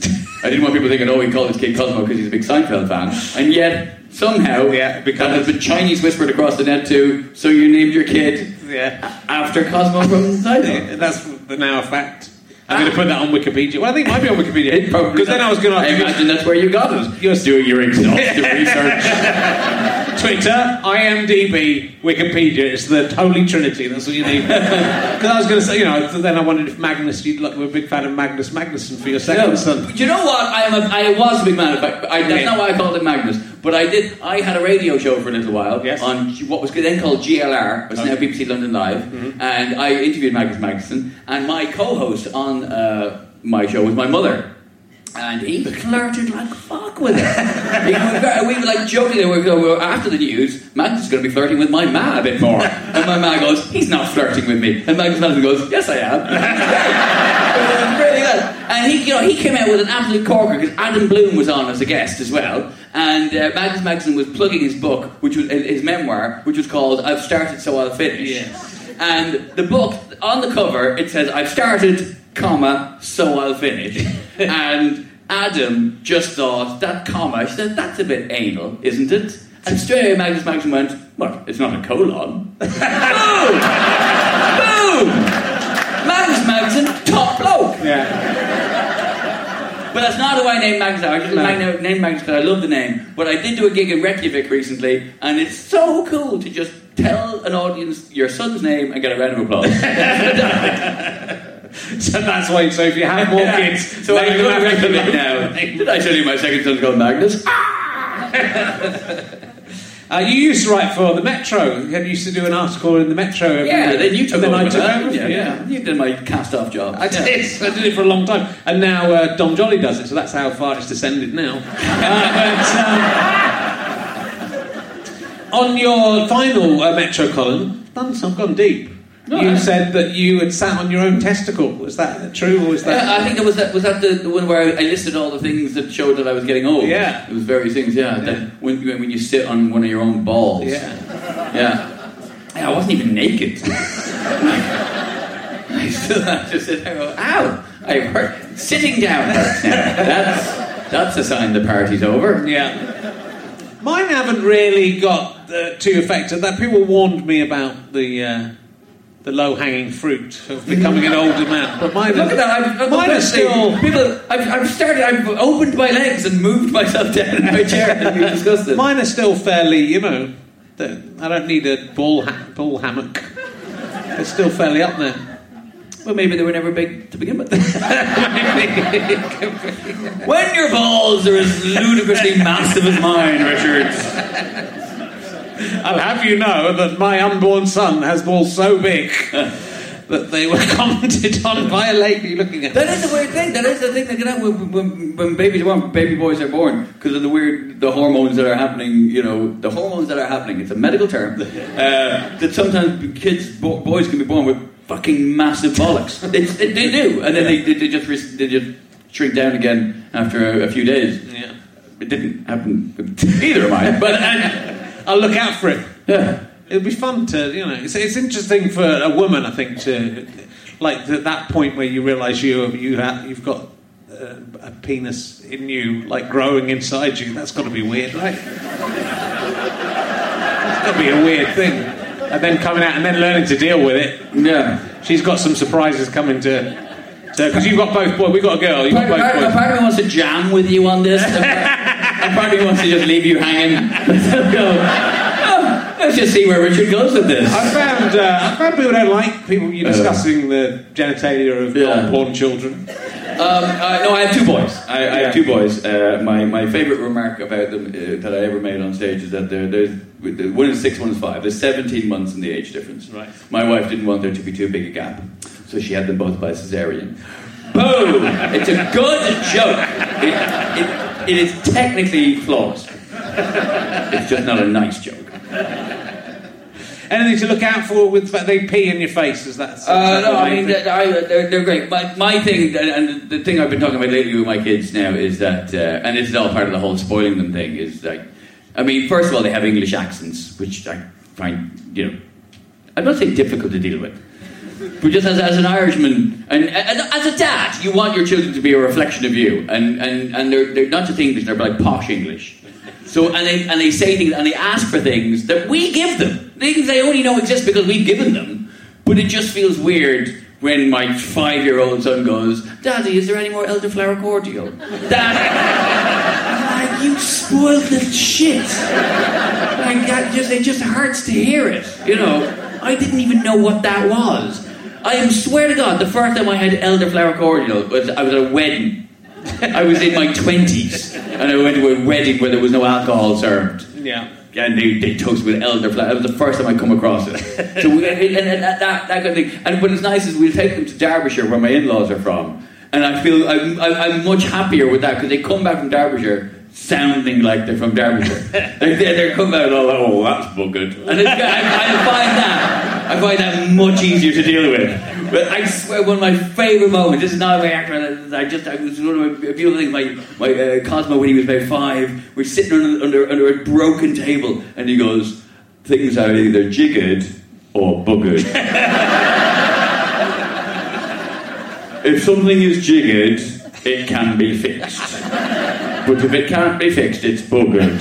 I didn't want people thinking, oh, we call this kid Cosmo because he's a big Seinfeld fan, and yet somehow that has been Chinese whispered across the net too. So you named your kid after Cosmo from Seinfeld. That's now a fact. I'm going to put that on Wikipedia. Well, I think it might be on Wikipedia. Because then I was going to... I imagine that's where you got it. You're doing your exhaustive research. Twitter, IMDb, Wikipedia. It's the Holy Trinity, that's what you need. Because I was going to say, you know, then I wondered if Magnus, you'd look, we're a big fan of Magnus Magnusson for your second son. You know what? I was a big fan of Magnus. That's not why I called him Magnus. But I did. I had a radio show for a little while on what was then called GLR, but it's now BBC London Live. Mm-hmm. And I interviewed Magnus Magnusson. And my co-host on my show was my mother. And he flirted like fuck with it. We were like joking. After the news, Magnus is going to be flirting with my ma a bit more. And my ma goes, he's not flirting with me. And Magnus Magnusson goes, yes, I am. Really good. And he came out with an absolute corker because Adam Bloom was on as a guest as well. And Magnus Magnusson was plugging his book, which was his memoir, which was called I've Started So I'll Finish. Yes. And the book, on the cover, it says, I've started... comma, so I'll finish. And Adam just thought, that comma, she said, that's a bit anal, isn't it? And straight away Magnus Magnusson went, well, it's not a colon. Boom! Boom! Magnus Magnusson, top bloke! Yeah. But that's not who I named Magnus. I named Magnus because I love the name. But I did do a gig in Reykjavik recently, and it's so cool to just tell an audience your son's name and get a round of applause. So that's why, so if you have more kids... So I go to Reykjavik now. Did I tell you my second son's called Magnus? You used to write for the Metro. You used to do an article in the Metro every year. Then you took over that. Yeah. You did my cast-off job. I did it for a long time. And now Dom Jolly does it, so that's how far it's descended now. On your final Metro column, I've gone deep. You said that you had sat on your own testicle. Was that true, or was that... I think it was that the one where I listed all the things that showed that I was getting old. Yeah. It was various things, that when you sit on one of your own balls. Yeah. Yeah, I wasn't even naked. I just said, ow! I hurt. Sitting down hurts now. That's a sign the party's over. Yeah. Mine haven't really got too affected. That people warned me about the low-hanging fruit of becoming an older man. But mine look at that! Mine is still... I've opened my legs and moved myself down in my chair and we discussed it. Mine are still fairly, I don't need a ball hammock. They're still fairly up there. Well, maybe they were never big to begin with. When your balls are as ludicrously massive as mine, Richard... I'll have you know that my unborn son has balls so big that they were commented on by a lady looking at them. That is the weird thing. That is the thing that can happen when baby boys are born because of the hormones that are happening. It's a medical term that sometimes boys can be born with fucking massive bollocks. They do, and then they just shrink down again after a few days. Yeah, it didn't happen with either of mine, but. I'll look out for it. Yeah. It'll be fun to, It's interesting for a woman, I think, to... Like, that point where you realise you've got a penis in you, like, growing inside you. That's got to be weird, right? That's got to be a weird thing. And then coming out and then learning to deal with it. Yeah. She's got some surprises coming to... Because you've got both boys. We've got a girl. You've got both boys. Part of me wants to jam with you on this. And part of me wants to just leave you hanging. Let's just see where Richard goes with this. I found people don't like people you discussing the genitalia of non-born children. No, I have two boys. I have two boys. My favourite remark about them that I ever made on stage is that there's one is 6, 1 is 5. There's 17 months in the age difference. Right. My wife didn't want there to be too big a gap. So she had them both by cesarean. Boom! It's a good joke. It is technically flawless. It's just not a nice joke. Anything to look out for with they pee in your face? Is that? No, I mean they're great. My thing and the thing I've been talking about lately with my kids now is that, and it's all part of the whole spoiling them thing. Is like, I mean, first of all, they have English accents, which I find I'm not saying difficult to deal with. But just as an Irishman and as a dad, you want your children to be a reflection of you, and they're not just English, they're like posh English. So and they say things and they ask for things that we give them, things they only know exist because we've given them. But it just feels weird when my 5-year-old son goes, "Daddy, is there any more elderflower cordial?" Dad, you spoiled little shit. Like that, just, it just hurts to hear it, you know. I didn't even know what that was. I swear to God, the first time I had elderflower cordial, I was at a wedding. I was in my 20s, and I went to a wedding where there was no alcohol served. Yeah. And they toast with elderflower. That was the first time I come across it. So we, and that kind of thing. And what is nice is we'll take them to Derbyshire, where my in-laws are from. And I feel I'm much happier with that, because they come back from Derbyshire sounding like they're from Derbyshire. They're coming out all like, oh, that's bugged. And it's, I find that much easier to deal with. But I swear, one of my favourite moments, this is not a way actor, I was one of my beautiful things, my Cosmo, when he was about 5, we're sitting under a broken table, and he goes, things are either jiggered or buggered. If something is jiggered, it can be fixed. But if it can't be fixed, it's buggered.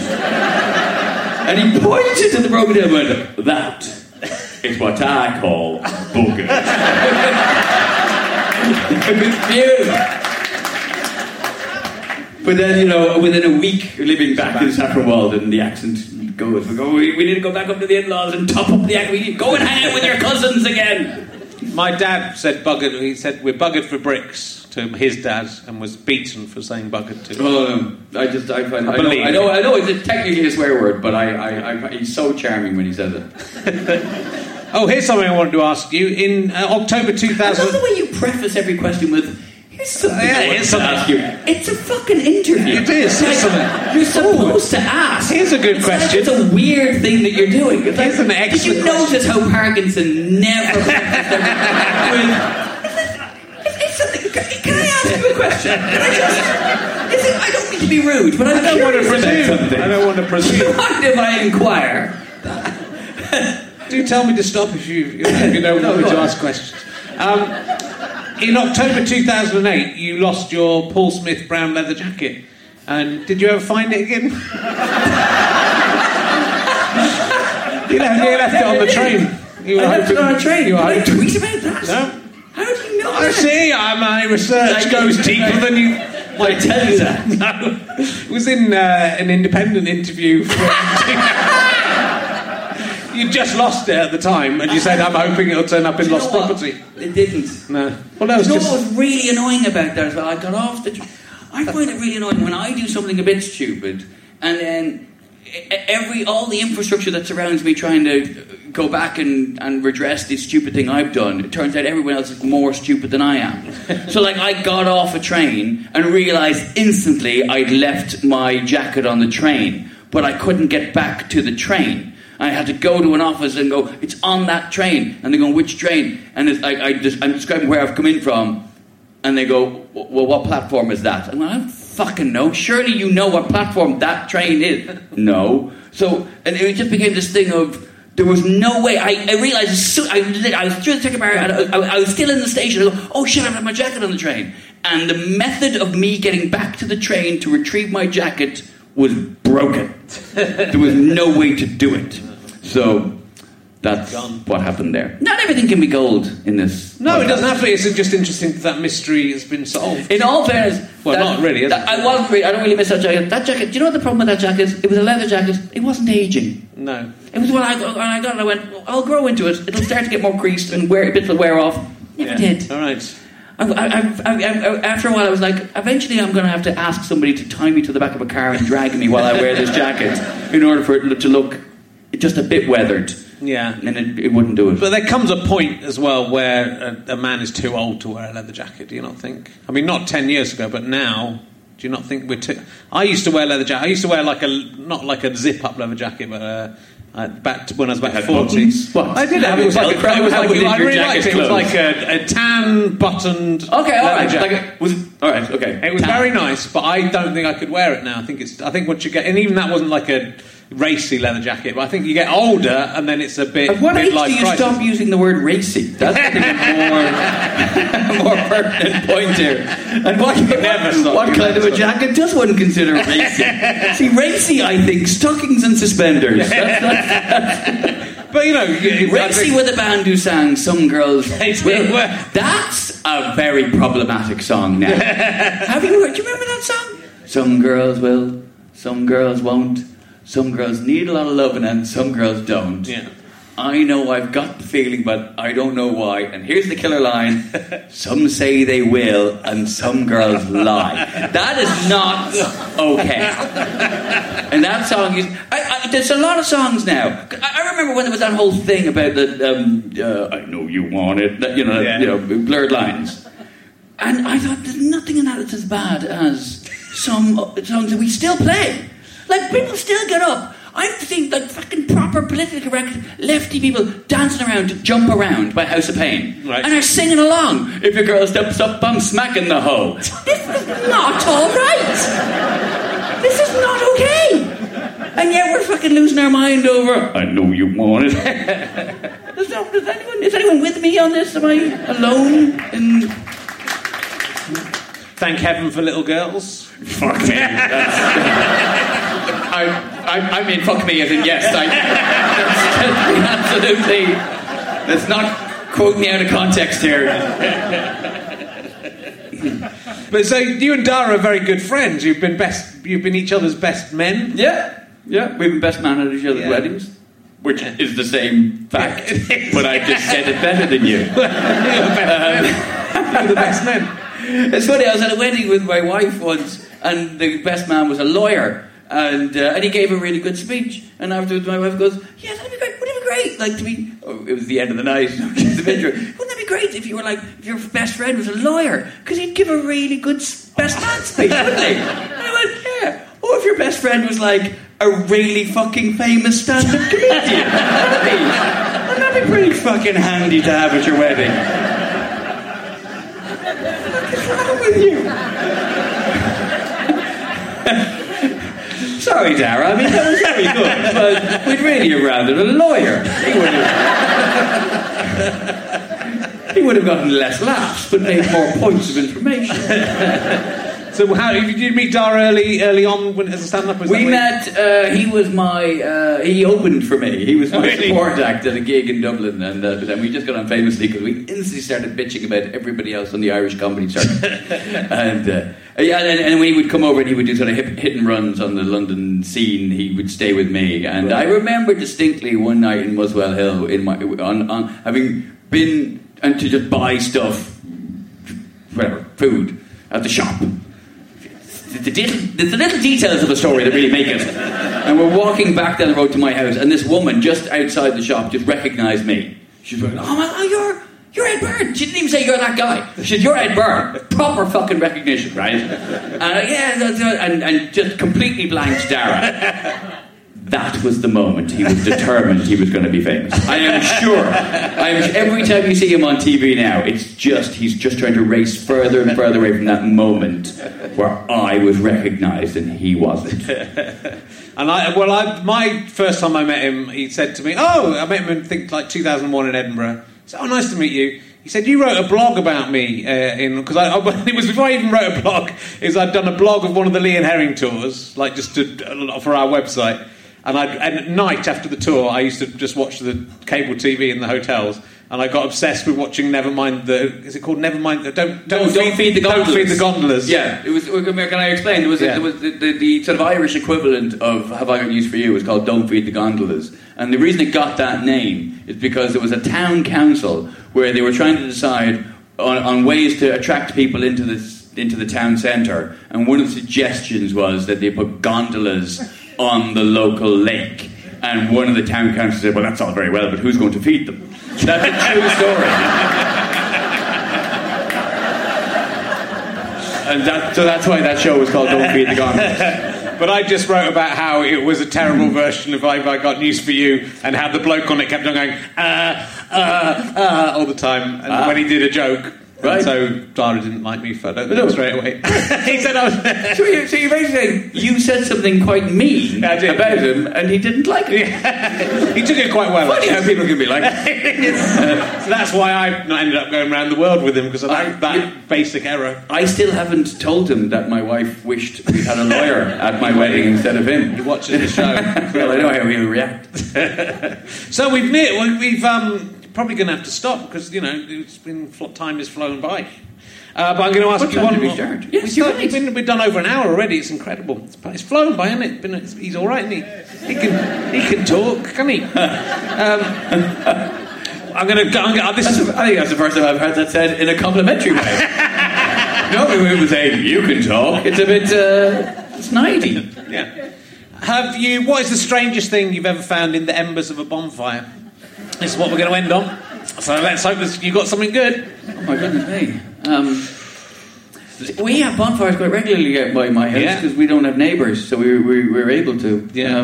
And he pointed to the broken table and went, that is what I call buggered. It was beautiful. But then, you know, within a week, living back in Saffron Walden, the accent goes, we need to go back up to the in-laws and top up the accent. We need to go and hang out with our cousins again. My dad said buggered. He said we're buggered for bricks to his dad, and was beaten for saying buggered to him. I know it's technically a swear word, but I he's so charming when he says it. Oh, here's something I wanted to ask you. In October 2000, I love the way you preface every question with, here's something I want to ask you. It's a fucking interview. It is. Like, you're supposed to ask. Here's a good question. Like, it's a weird thing that you're doing. It's like, an excellent. Did you notice how Parkinson never? It's something. Can I ask you a question? I don't mean to be rude, but I don't want to presume. I don't want to presume. What if I inquire? Do tell me to stop if you don't want me to ask questions. In October 2008, you lost your Paul Smith brown leather jacket. And did you ever find it again? You left it on the train. You were hoping, it on a train. You were hoping. Tweet about that? No. How do you know that? I see. My research goes deeper than you might tell you that. No. It was in an independent interview for... You just lost it at the time, and you said, I'm hoping it'll turn up in lost property. It didn't. No. Well, that was what was really annoying about that as well? I got off the... I find it really annoying when I do something a bit stupid, and then all the infrastructure that surrounds me trying to go back and redress this stupid thing I've done, it turns out everyone else is more stupid than I am. So, like, I got off a train and realised instantly I'd left my jacket on the train, but I couldn't get back to the train. I had to go to an office and go, it's on that train. And they go, which train? And I'm describing where I've come in from. And they go, well, what platform is that? I'm like, I don't fucking know. Surely you know what platform that train is. No. So, and it just became this thing of, there was no way. I realised, I was through the second bar, and I was still in the station. I go, oh shit, I've left my jacket on the train. And the method of me getting back to the train to retrieve my jacket was broken. There was no way to do it. So that's what happened there. Not everything can be gold in this. No, podcast. It doesn't have to be. It's just interesting that mystery has been solved. In all fairness... Well, not really. I don't really miss that jacket. That jacket... Do you know what the problem with that jacket is? It was a leather jacket. It wasn't aging. No. It was when I got it, I went, well, I'll grow into it. It'll start to get more creased and wear a bit will wear off. Never did. All right. After a while, I was like, eventually I'm going to have to ask somebody to tie me to the back of a car and drag me while I wear this jacket in order for it to look... just a bit weathered. Yeah. And it wouldn't do it. But there comes a point as well where a man is too old to wear a leather jacket, do you not think? I mean, not 10 years ago, but now, do you not think we're too... I used to wear leather jacket. I used to wear not like a zip-up leather jacket, but when I was about 40. Well, I did have it. I really liked it. It was like a tan, buttoned... Okay, all right. It was very nice, but I don't think I could wear it now. I think once you get... And even that wasn't like a... racy leather jacket, but I think you get older and then it's a bit... At what age do you stop using the word racy? That's more pertinent point here. And what kind of a jacket does one consider racy? See, racy, I think, stockings and suspenders. That's... But, you know... Racy with a band who sang Some Girls... That's a very problematic song now. Do you remember that song? Some girls will... Some girls won't. Some girls need a lot of loving and some girls don't. Yeah. I know I've got the feeling, but I don't know why. And here's the killer line. Some say they will, and some girls lie. That is not okay. And that song is... there's a lot of songs now. I remember when there was that whole thing about the... I know you want it. Blurred lines. And I thought, there's nothing in that that's as bad as some songs that we still play. Like, people still get up. I've seen like fucking proper politically correct lefty people dancing around to Jump Around by House of Pain, right. And are singing along. If your girl steps up, I'm smacking the hoe. This is not all right. This is not okay. And yet we're fucking losing our mind over. I know you want it. Is anyone with me on this? Am I alone? Thank heaven for little girls. Fuck me. I mean, fuck me as in yes. Absolutely. Let's not quote me out of context here. But so you and Dara are very good friends. You've been each other's best men. Yeah. We've been best man at each other's weddings, which is the same fact. But I just said it better than you. You're the best men. It's funny, I was at a wedding with my wife once, and the best man was a lawyer, and he gave a really good speech, and afterwards my wife goes, yeah, that'd be great, wouldn't it be great, like, to be... Oh, it was the end of the night, the picture. Wouldn't it be great if you were, like, if your best friend was a lawyer, because he'd give a really good best man speech, wouldn't he? And I went, yeah. Or if your best friend was, like, a really fucking famous stand-up comedian, that'd be pretty fucking handy to have at your wedding. Sorry, Dara. I mean, that was very good, but we'd really have rounded a lawyer. He would have gotten less laughs, but made more points of information. So, how did you meet Dara early on as a stand-up? We met. He opened for me. He was my support act at a gig in Dublin, and then we just got on famously because we instantly started bitching about everybody else on the Irish comedy circuit. And when he would come over and he would do sort of hit and runs on the London scene, he would stay with me. And I remember distinctly one night in Muswell Hill, having been and to just buy stuff, whatever, food at the shop. The little details of a story that really make it. And we're walking back down the road to my house, and this woman just outside the shop just recognised me. She's like, "Oh, you're Ed Byrne." She didn't even say you're that guy. She said, "You're Ed Byrne." Proper fucking recognition, right? And just completely blanked Dara. That was the moment he was determined he was going to be famous. I am sure. Every time you see him on TV now, he's just trying to race further and further away from that moment where I was recognised and he wasn't. And my first time I met him, he said to me, "Oh, I met him in 2001 in Edinburgh." I said, "Oh, nice to meet you." He said, "You wrote a blog about me it was before I even wrote a blog. I'd done a blog of one of the Lee and Herring tours, like just for our website." And at night after the tour, I used to just watch the cable TV in the hotels, and I got obsessed with watching Nevermind the... Is it called Nevermind the... Don't Feed the Gondolas. Yeah, it was... Can I explain? There was the sort of Irish equivalent of Have I Got News For You was called Don't Feed the Gondolas. And the reason it got that name is because there was a town council where they were trying to decide on ways to attract people into the town centre, and one of the suggestions was that they put gondolas on the local lake, and one of the town councillors said, "Well, that's all very well, but who's going to feed them?" That's a true story. So that's why that show was called Don't Feed the Gondolas. But I just wrote about how it was a terrible version of I Got News For You, and how the bloke on it kept on going all the time, and when he did a joke. Right. So Dara didn't like me for that straight away. He said, "I was." So you're basically saying you said something quite mean about him, and he didn't like it. Yeah. He took it quite well. Funny how people can be like that. So that's why I ended up going around the world with him, because of that basic error. I still haven't told him that my wife wished we had a lawyer at my wedding instead of him. You're watching the show. Well, I know how he'll react. So we've probably going to have to stop because, you know, time has flown by. But I'm going to ask what you one more. Yes, we've done over an hour already. It's incredible. It's flown by, hasn't it? He's all right, isn't he? He can talk, can he? I'm going to go. I think that's the first time I've heard that said in a complimentary way. Normally we would say you can talk. It's a bit snidey. Yeah. What is the strangest thing you've ever found in the embers of a bonfire? This is what we're going to end on. So let's hope you've got something good. Oh my goodness me. We have bonfires quite regularly by my house because we don't have neighbours, so we're able to. Yeah.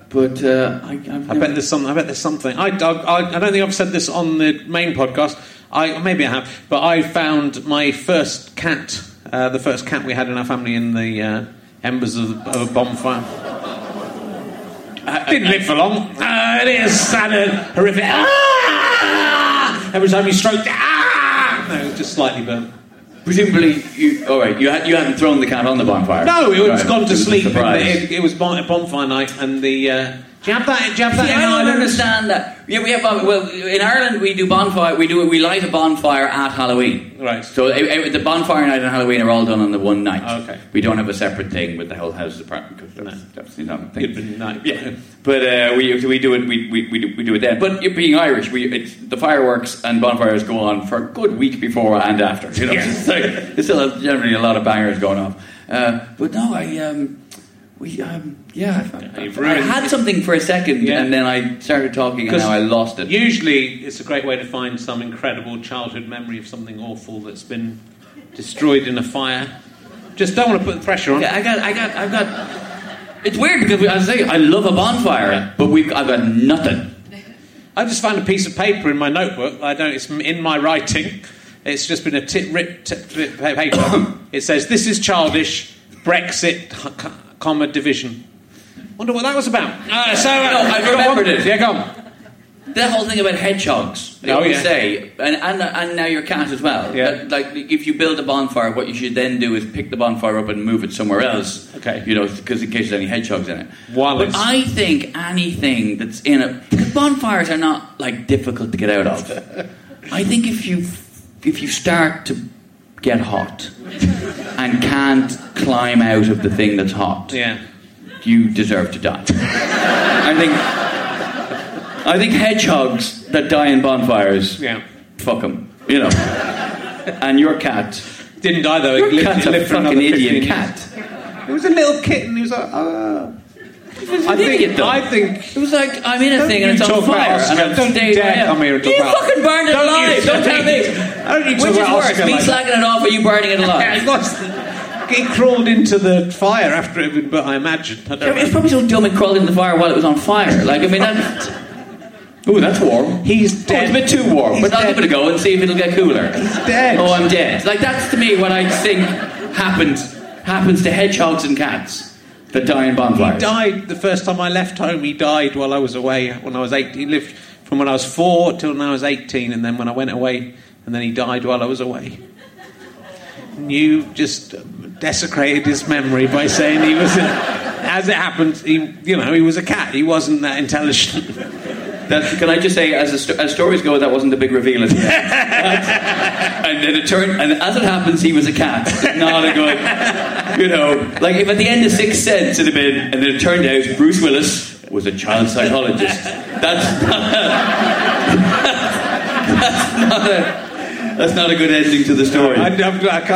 I bet there's something. I don't think I've said this on the main podcast. Maybe I have, but I found my first cat, the first cat we had in our family, in the embers of a bonfire. Didn't live for long. It is a horrific. Every time he stroked it. No, it was just slightly burnt. Presumably, you hadn't thrown the cat on the bonfire. No, it was gone to sleep. It was bonfire night, and the. Do you have that? I don't understand that. Yeah, we have. Well, in Ireland, we do bonfire. We light a bonfire at Halloween. Right. So the bonfire night and Halloween are all done on the one night. Okay. We don't have a separate thing with the whole house apartment because that's definitely not a thing. Night. Yeah. But we do it. We do it then. But being Irish, the fireworks and bonfires go on for a good week before and after. You know, so there's still generally a lot of bangers going off. But no, I had something for a second and then I started talking and now I lost it. Usually it's a great way to find some incredible childhood memory of something awful that's been destroyed in a fire. Just don't want to put the pressure on. Yeah, I've got it's weird because I love a bonfire, but I've got nothing. I just found a piece of paper in my notebook. It's in my writing. It's just been a ripped paper. It says, "This is childish, Brexit, division." Wonder what that was about. I remembered it. Yeah, go on. The whole thing about hedgehogs. Say, and now your cat as well. Yeah. If you build a bonfire, what you should then do is pick the bonfire up and move it somewhere else. Okay. You know, because in case there's any hedgehogs in it. But I think anything that's in a bonfires are not difficult to get out of. I think if you start to get hot and can't climb out of the thing that's hot, you deserve to die. I think hedgehogs that die in bonfires, fuck them, you know. And your cat didn't die though. Your cat's a fucking idiot cat. It was a little kitten. He was like, I think it was like, I'm in a thing and it's on fire. Don't you dare come here and talk about it. You fucking burned it alive. Don't tell me. I don't need to talk about Oscar. Which is worse, me slagging it off or you burning it alive? He crawled into the fire after it had been, I imagine. It was probably so dumb it crawled into the fire while it was on fire. That's warm. He's dead. It's a bit too warm, but I'll give it a go and see if it'll get cooler. He's dead. Oh, I'm dead. That's to me what I think happens to hedgehogs and cats. The dying bonfires. He died the first time I left home. He died while I was away when I was 8. He lived from when I was 4 till when I was 18, and then when I went away, and then he died while I was away. And you just desecrated his memory by saying he wasn't. As it happened, he was a cat. He wasn't that intelligent. Can I just say, as stories go, that wasn't the big reveal at the end. And then it turned, and as it happens, he was a cat. Not a good, if at the end of Sixth Sense it had been, and then it turned out Bruce Willis was a child psychologist. That's not a good ending to the story. I can't get.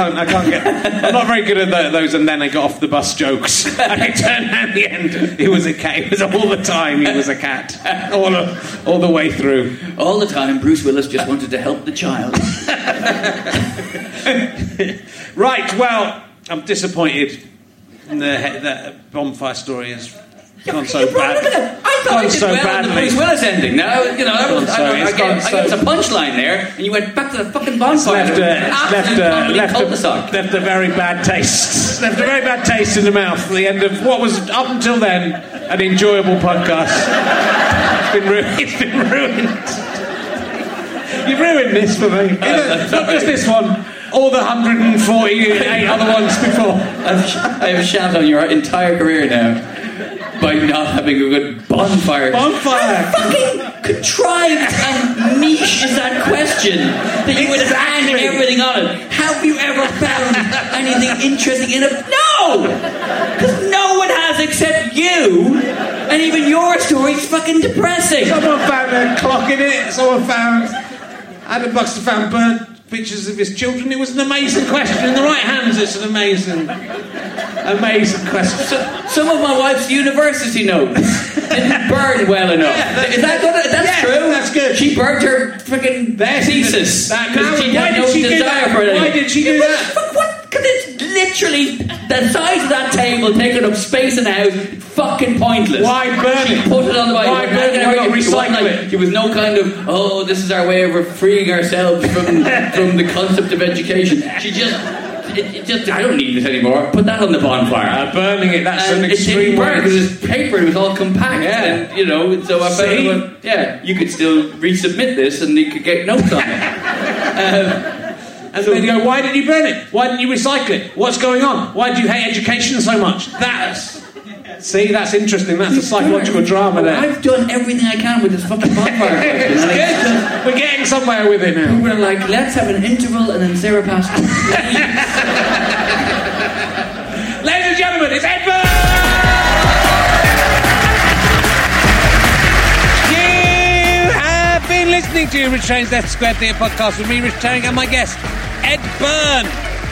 I'm not very good at those. And then I got off the bus jokes. And it turned out in the end, he was a cat. It was all the time. He was a cat. All the way through. All the time, Bruce Willis just wanted to help the child. Right. Well, I'm disappointed. The bonfire story has gone so bad. I thought it did well in the Bruce Willis ending. Now, I got a punchline there, and you went back to the fucking bonfire. Left a very bad taste. Left a very bad taste in the mouth. The end of what was up until then an enjoyable podcast. It's been ruined. You've ruined this for me. Not just this one. All the 148 other ones before. I have a shout on your entire career now. by not having a good bonfire. How fucking contrived and niche is that question that you would hand everything on it? Have you ever found anything interesting in it? No! Because no one has except you, and even your story's fucking depressing. Someone found a clock in it. Someone found... Adam Buxton found burnt pictures of his children. It was an amazing question. In the right hands, it's an amazing question. So, some of my wife's university notes didn't burn well enough. Yeah, is that good? That's true. That's good. She burnt her freaking thesis. Why did she do that? What? Because it's literally the size of that table taking up space in the house. Fucking pointless. Why burn it? She put it on the bike. Why burn it? Not recycle it. There was no kind of this is our way of freeing ourselves from from the concept of education. She just. I don't need this anymore. Put that on the bonfire. Burning it, that's an extreme burn because it's paper, it was all compact. Yeah. And, so I bet you could still resubmit this and you could get notes on it. And so then you go, why did you burn it? Why didn't you recycle it? What's going on? Why do you hate education so much? That's interesting. That's a psychological drama there. I've done everything I can with this fucking bonfire. It's good. We're getting somewhere with it now. We were like, let's have an interval and then 0 past 2. Ladies and gentlemen, it's Ed Byrne! You have been listening to Rich Train's Leicester Square Theatre podcast with me, Rich Train, and my guest, Ed Byrne.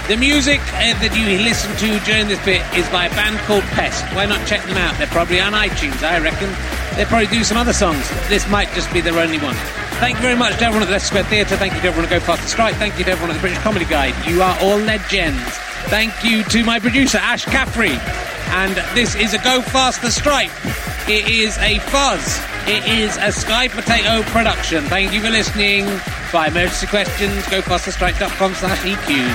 The music that you listen to during this bit is by a band called Pest. Why not check them out? They're probably on iTunes, I reckon. They probably do some other songs. This might just be their only one. Thank you very much to everyone at the Leicester Square Theatre. Thank you to everyone at Go Faster Strike. Thank you to everyone at the British Comedy Guide. You are all legends. Thank you to my producer, Ash Caffrey. And this is a Go Faster Strike. It is a fuzz. It is a Sky Potato production. Thank you for listening. By emergency questions, gofasterstrike.com/EQ.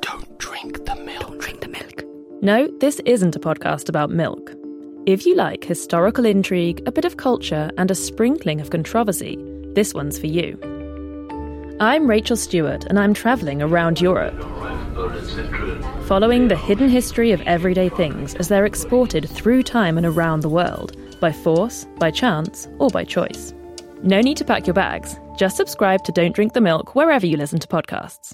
Don't drink the milk. Don't drink the milk. No, this isn't a podcast about milk. If you like historical intrigue, a bit of culture, and a sprinkling of controversy, this one's for you. I'm Rachel Stewart, and I'm travelling around Europe, following the hidden history of everyday things as they're exported through time and around the world, by force, by chance, or by choice. No need to pack your bags. Just subscribe to Don't Drink the Milk wherever you listen to podcasts.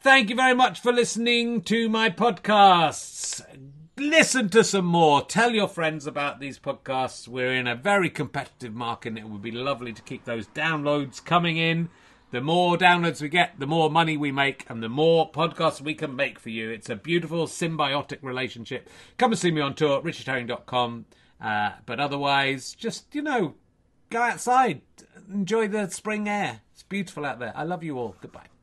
Thank you very much for listening to my podcasts. Listen to some more. Tell your friends about these podcasts. We're in a very competitive market, and it would be lovely to keep those downloads coming in. The more downloads we get, the more money we make, and the more podcasts we can make for you. It's a beautiful symbiotic relationship. Come and see me on tour at richardherring.com. But otherwise, just, go outside. Enjoy the spring air. It's beautiful out there. I love you all. Goodbye.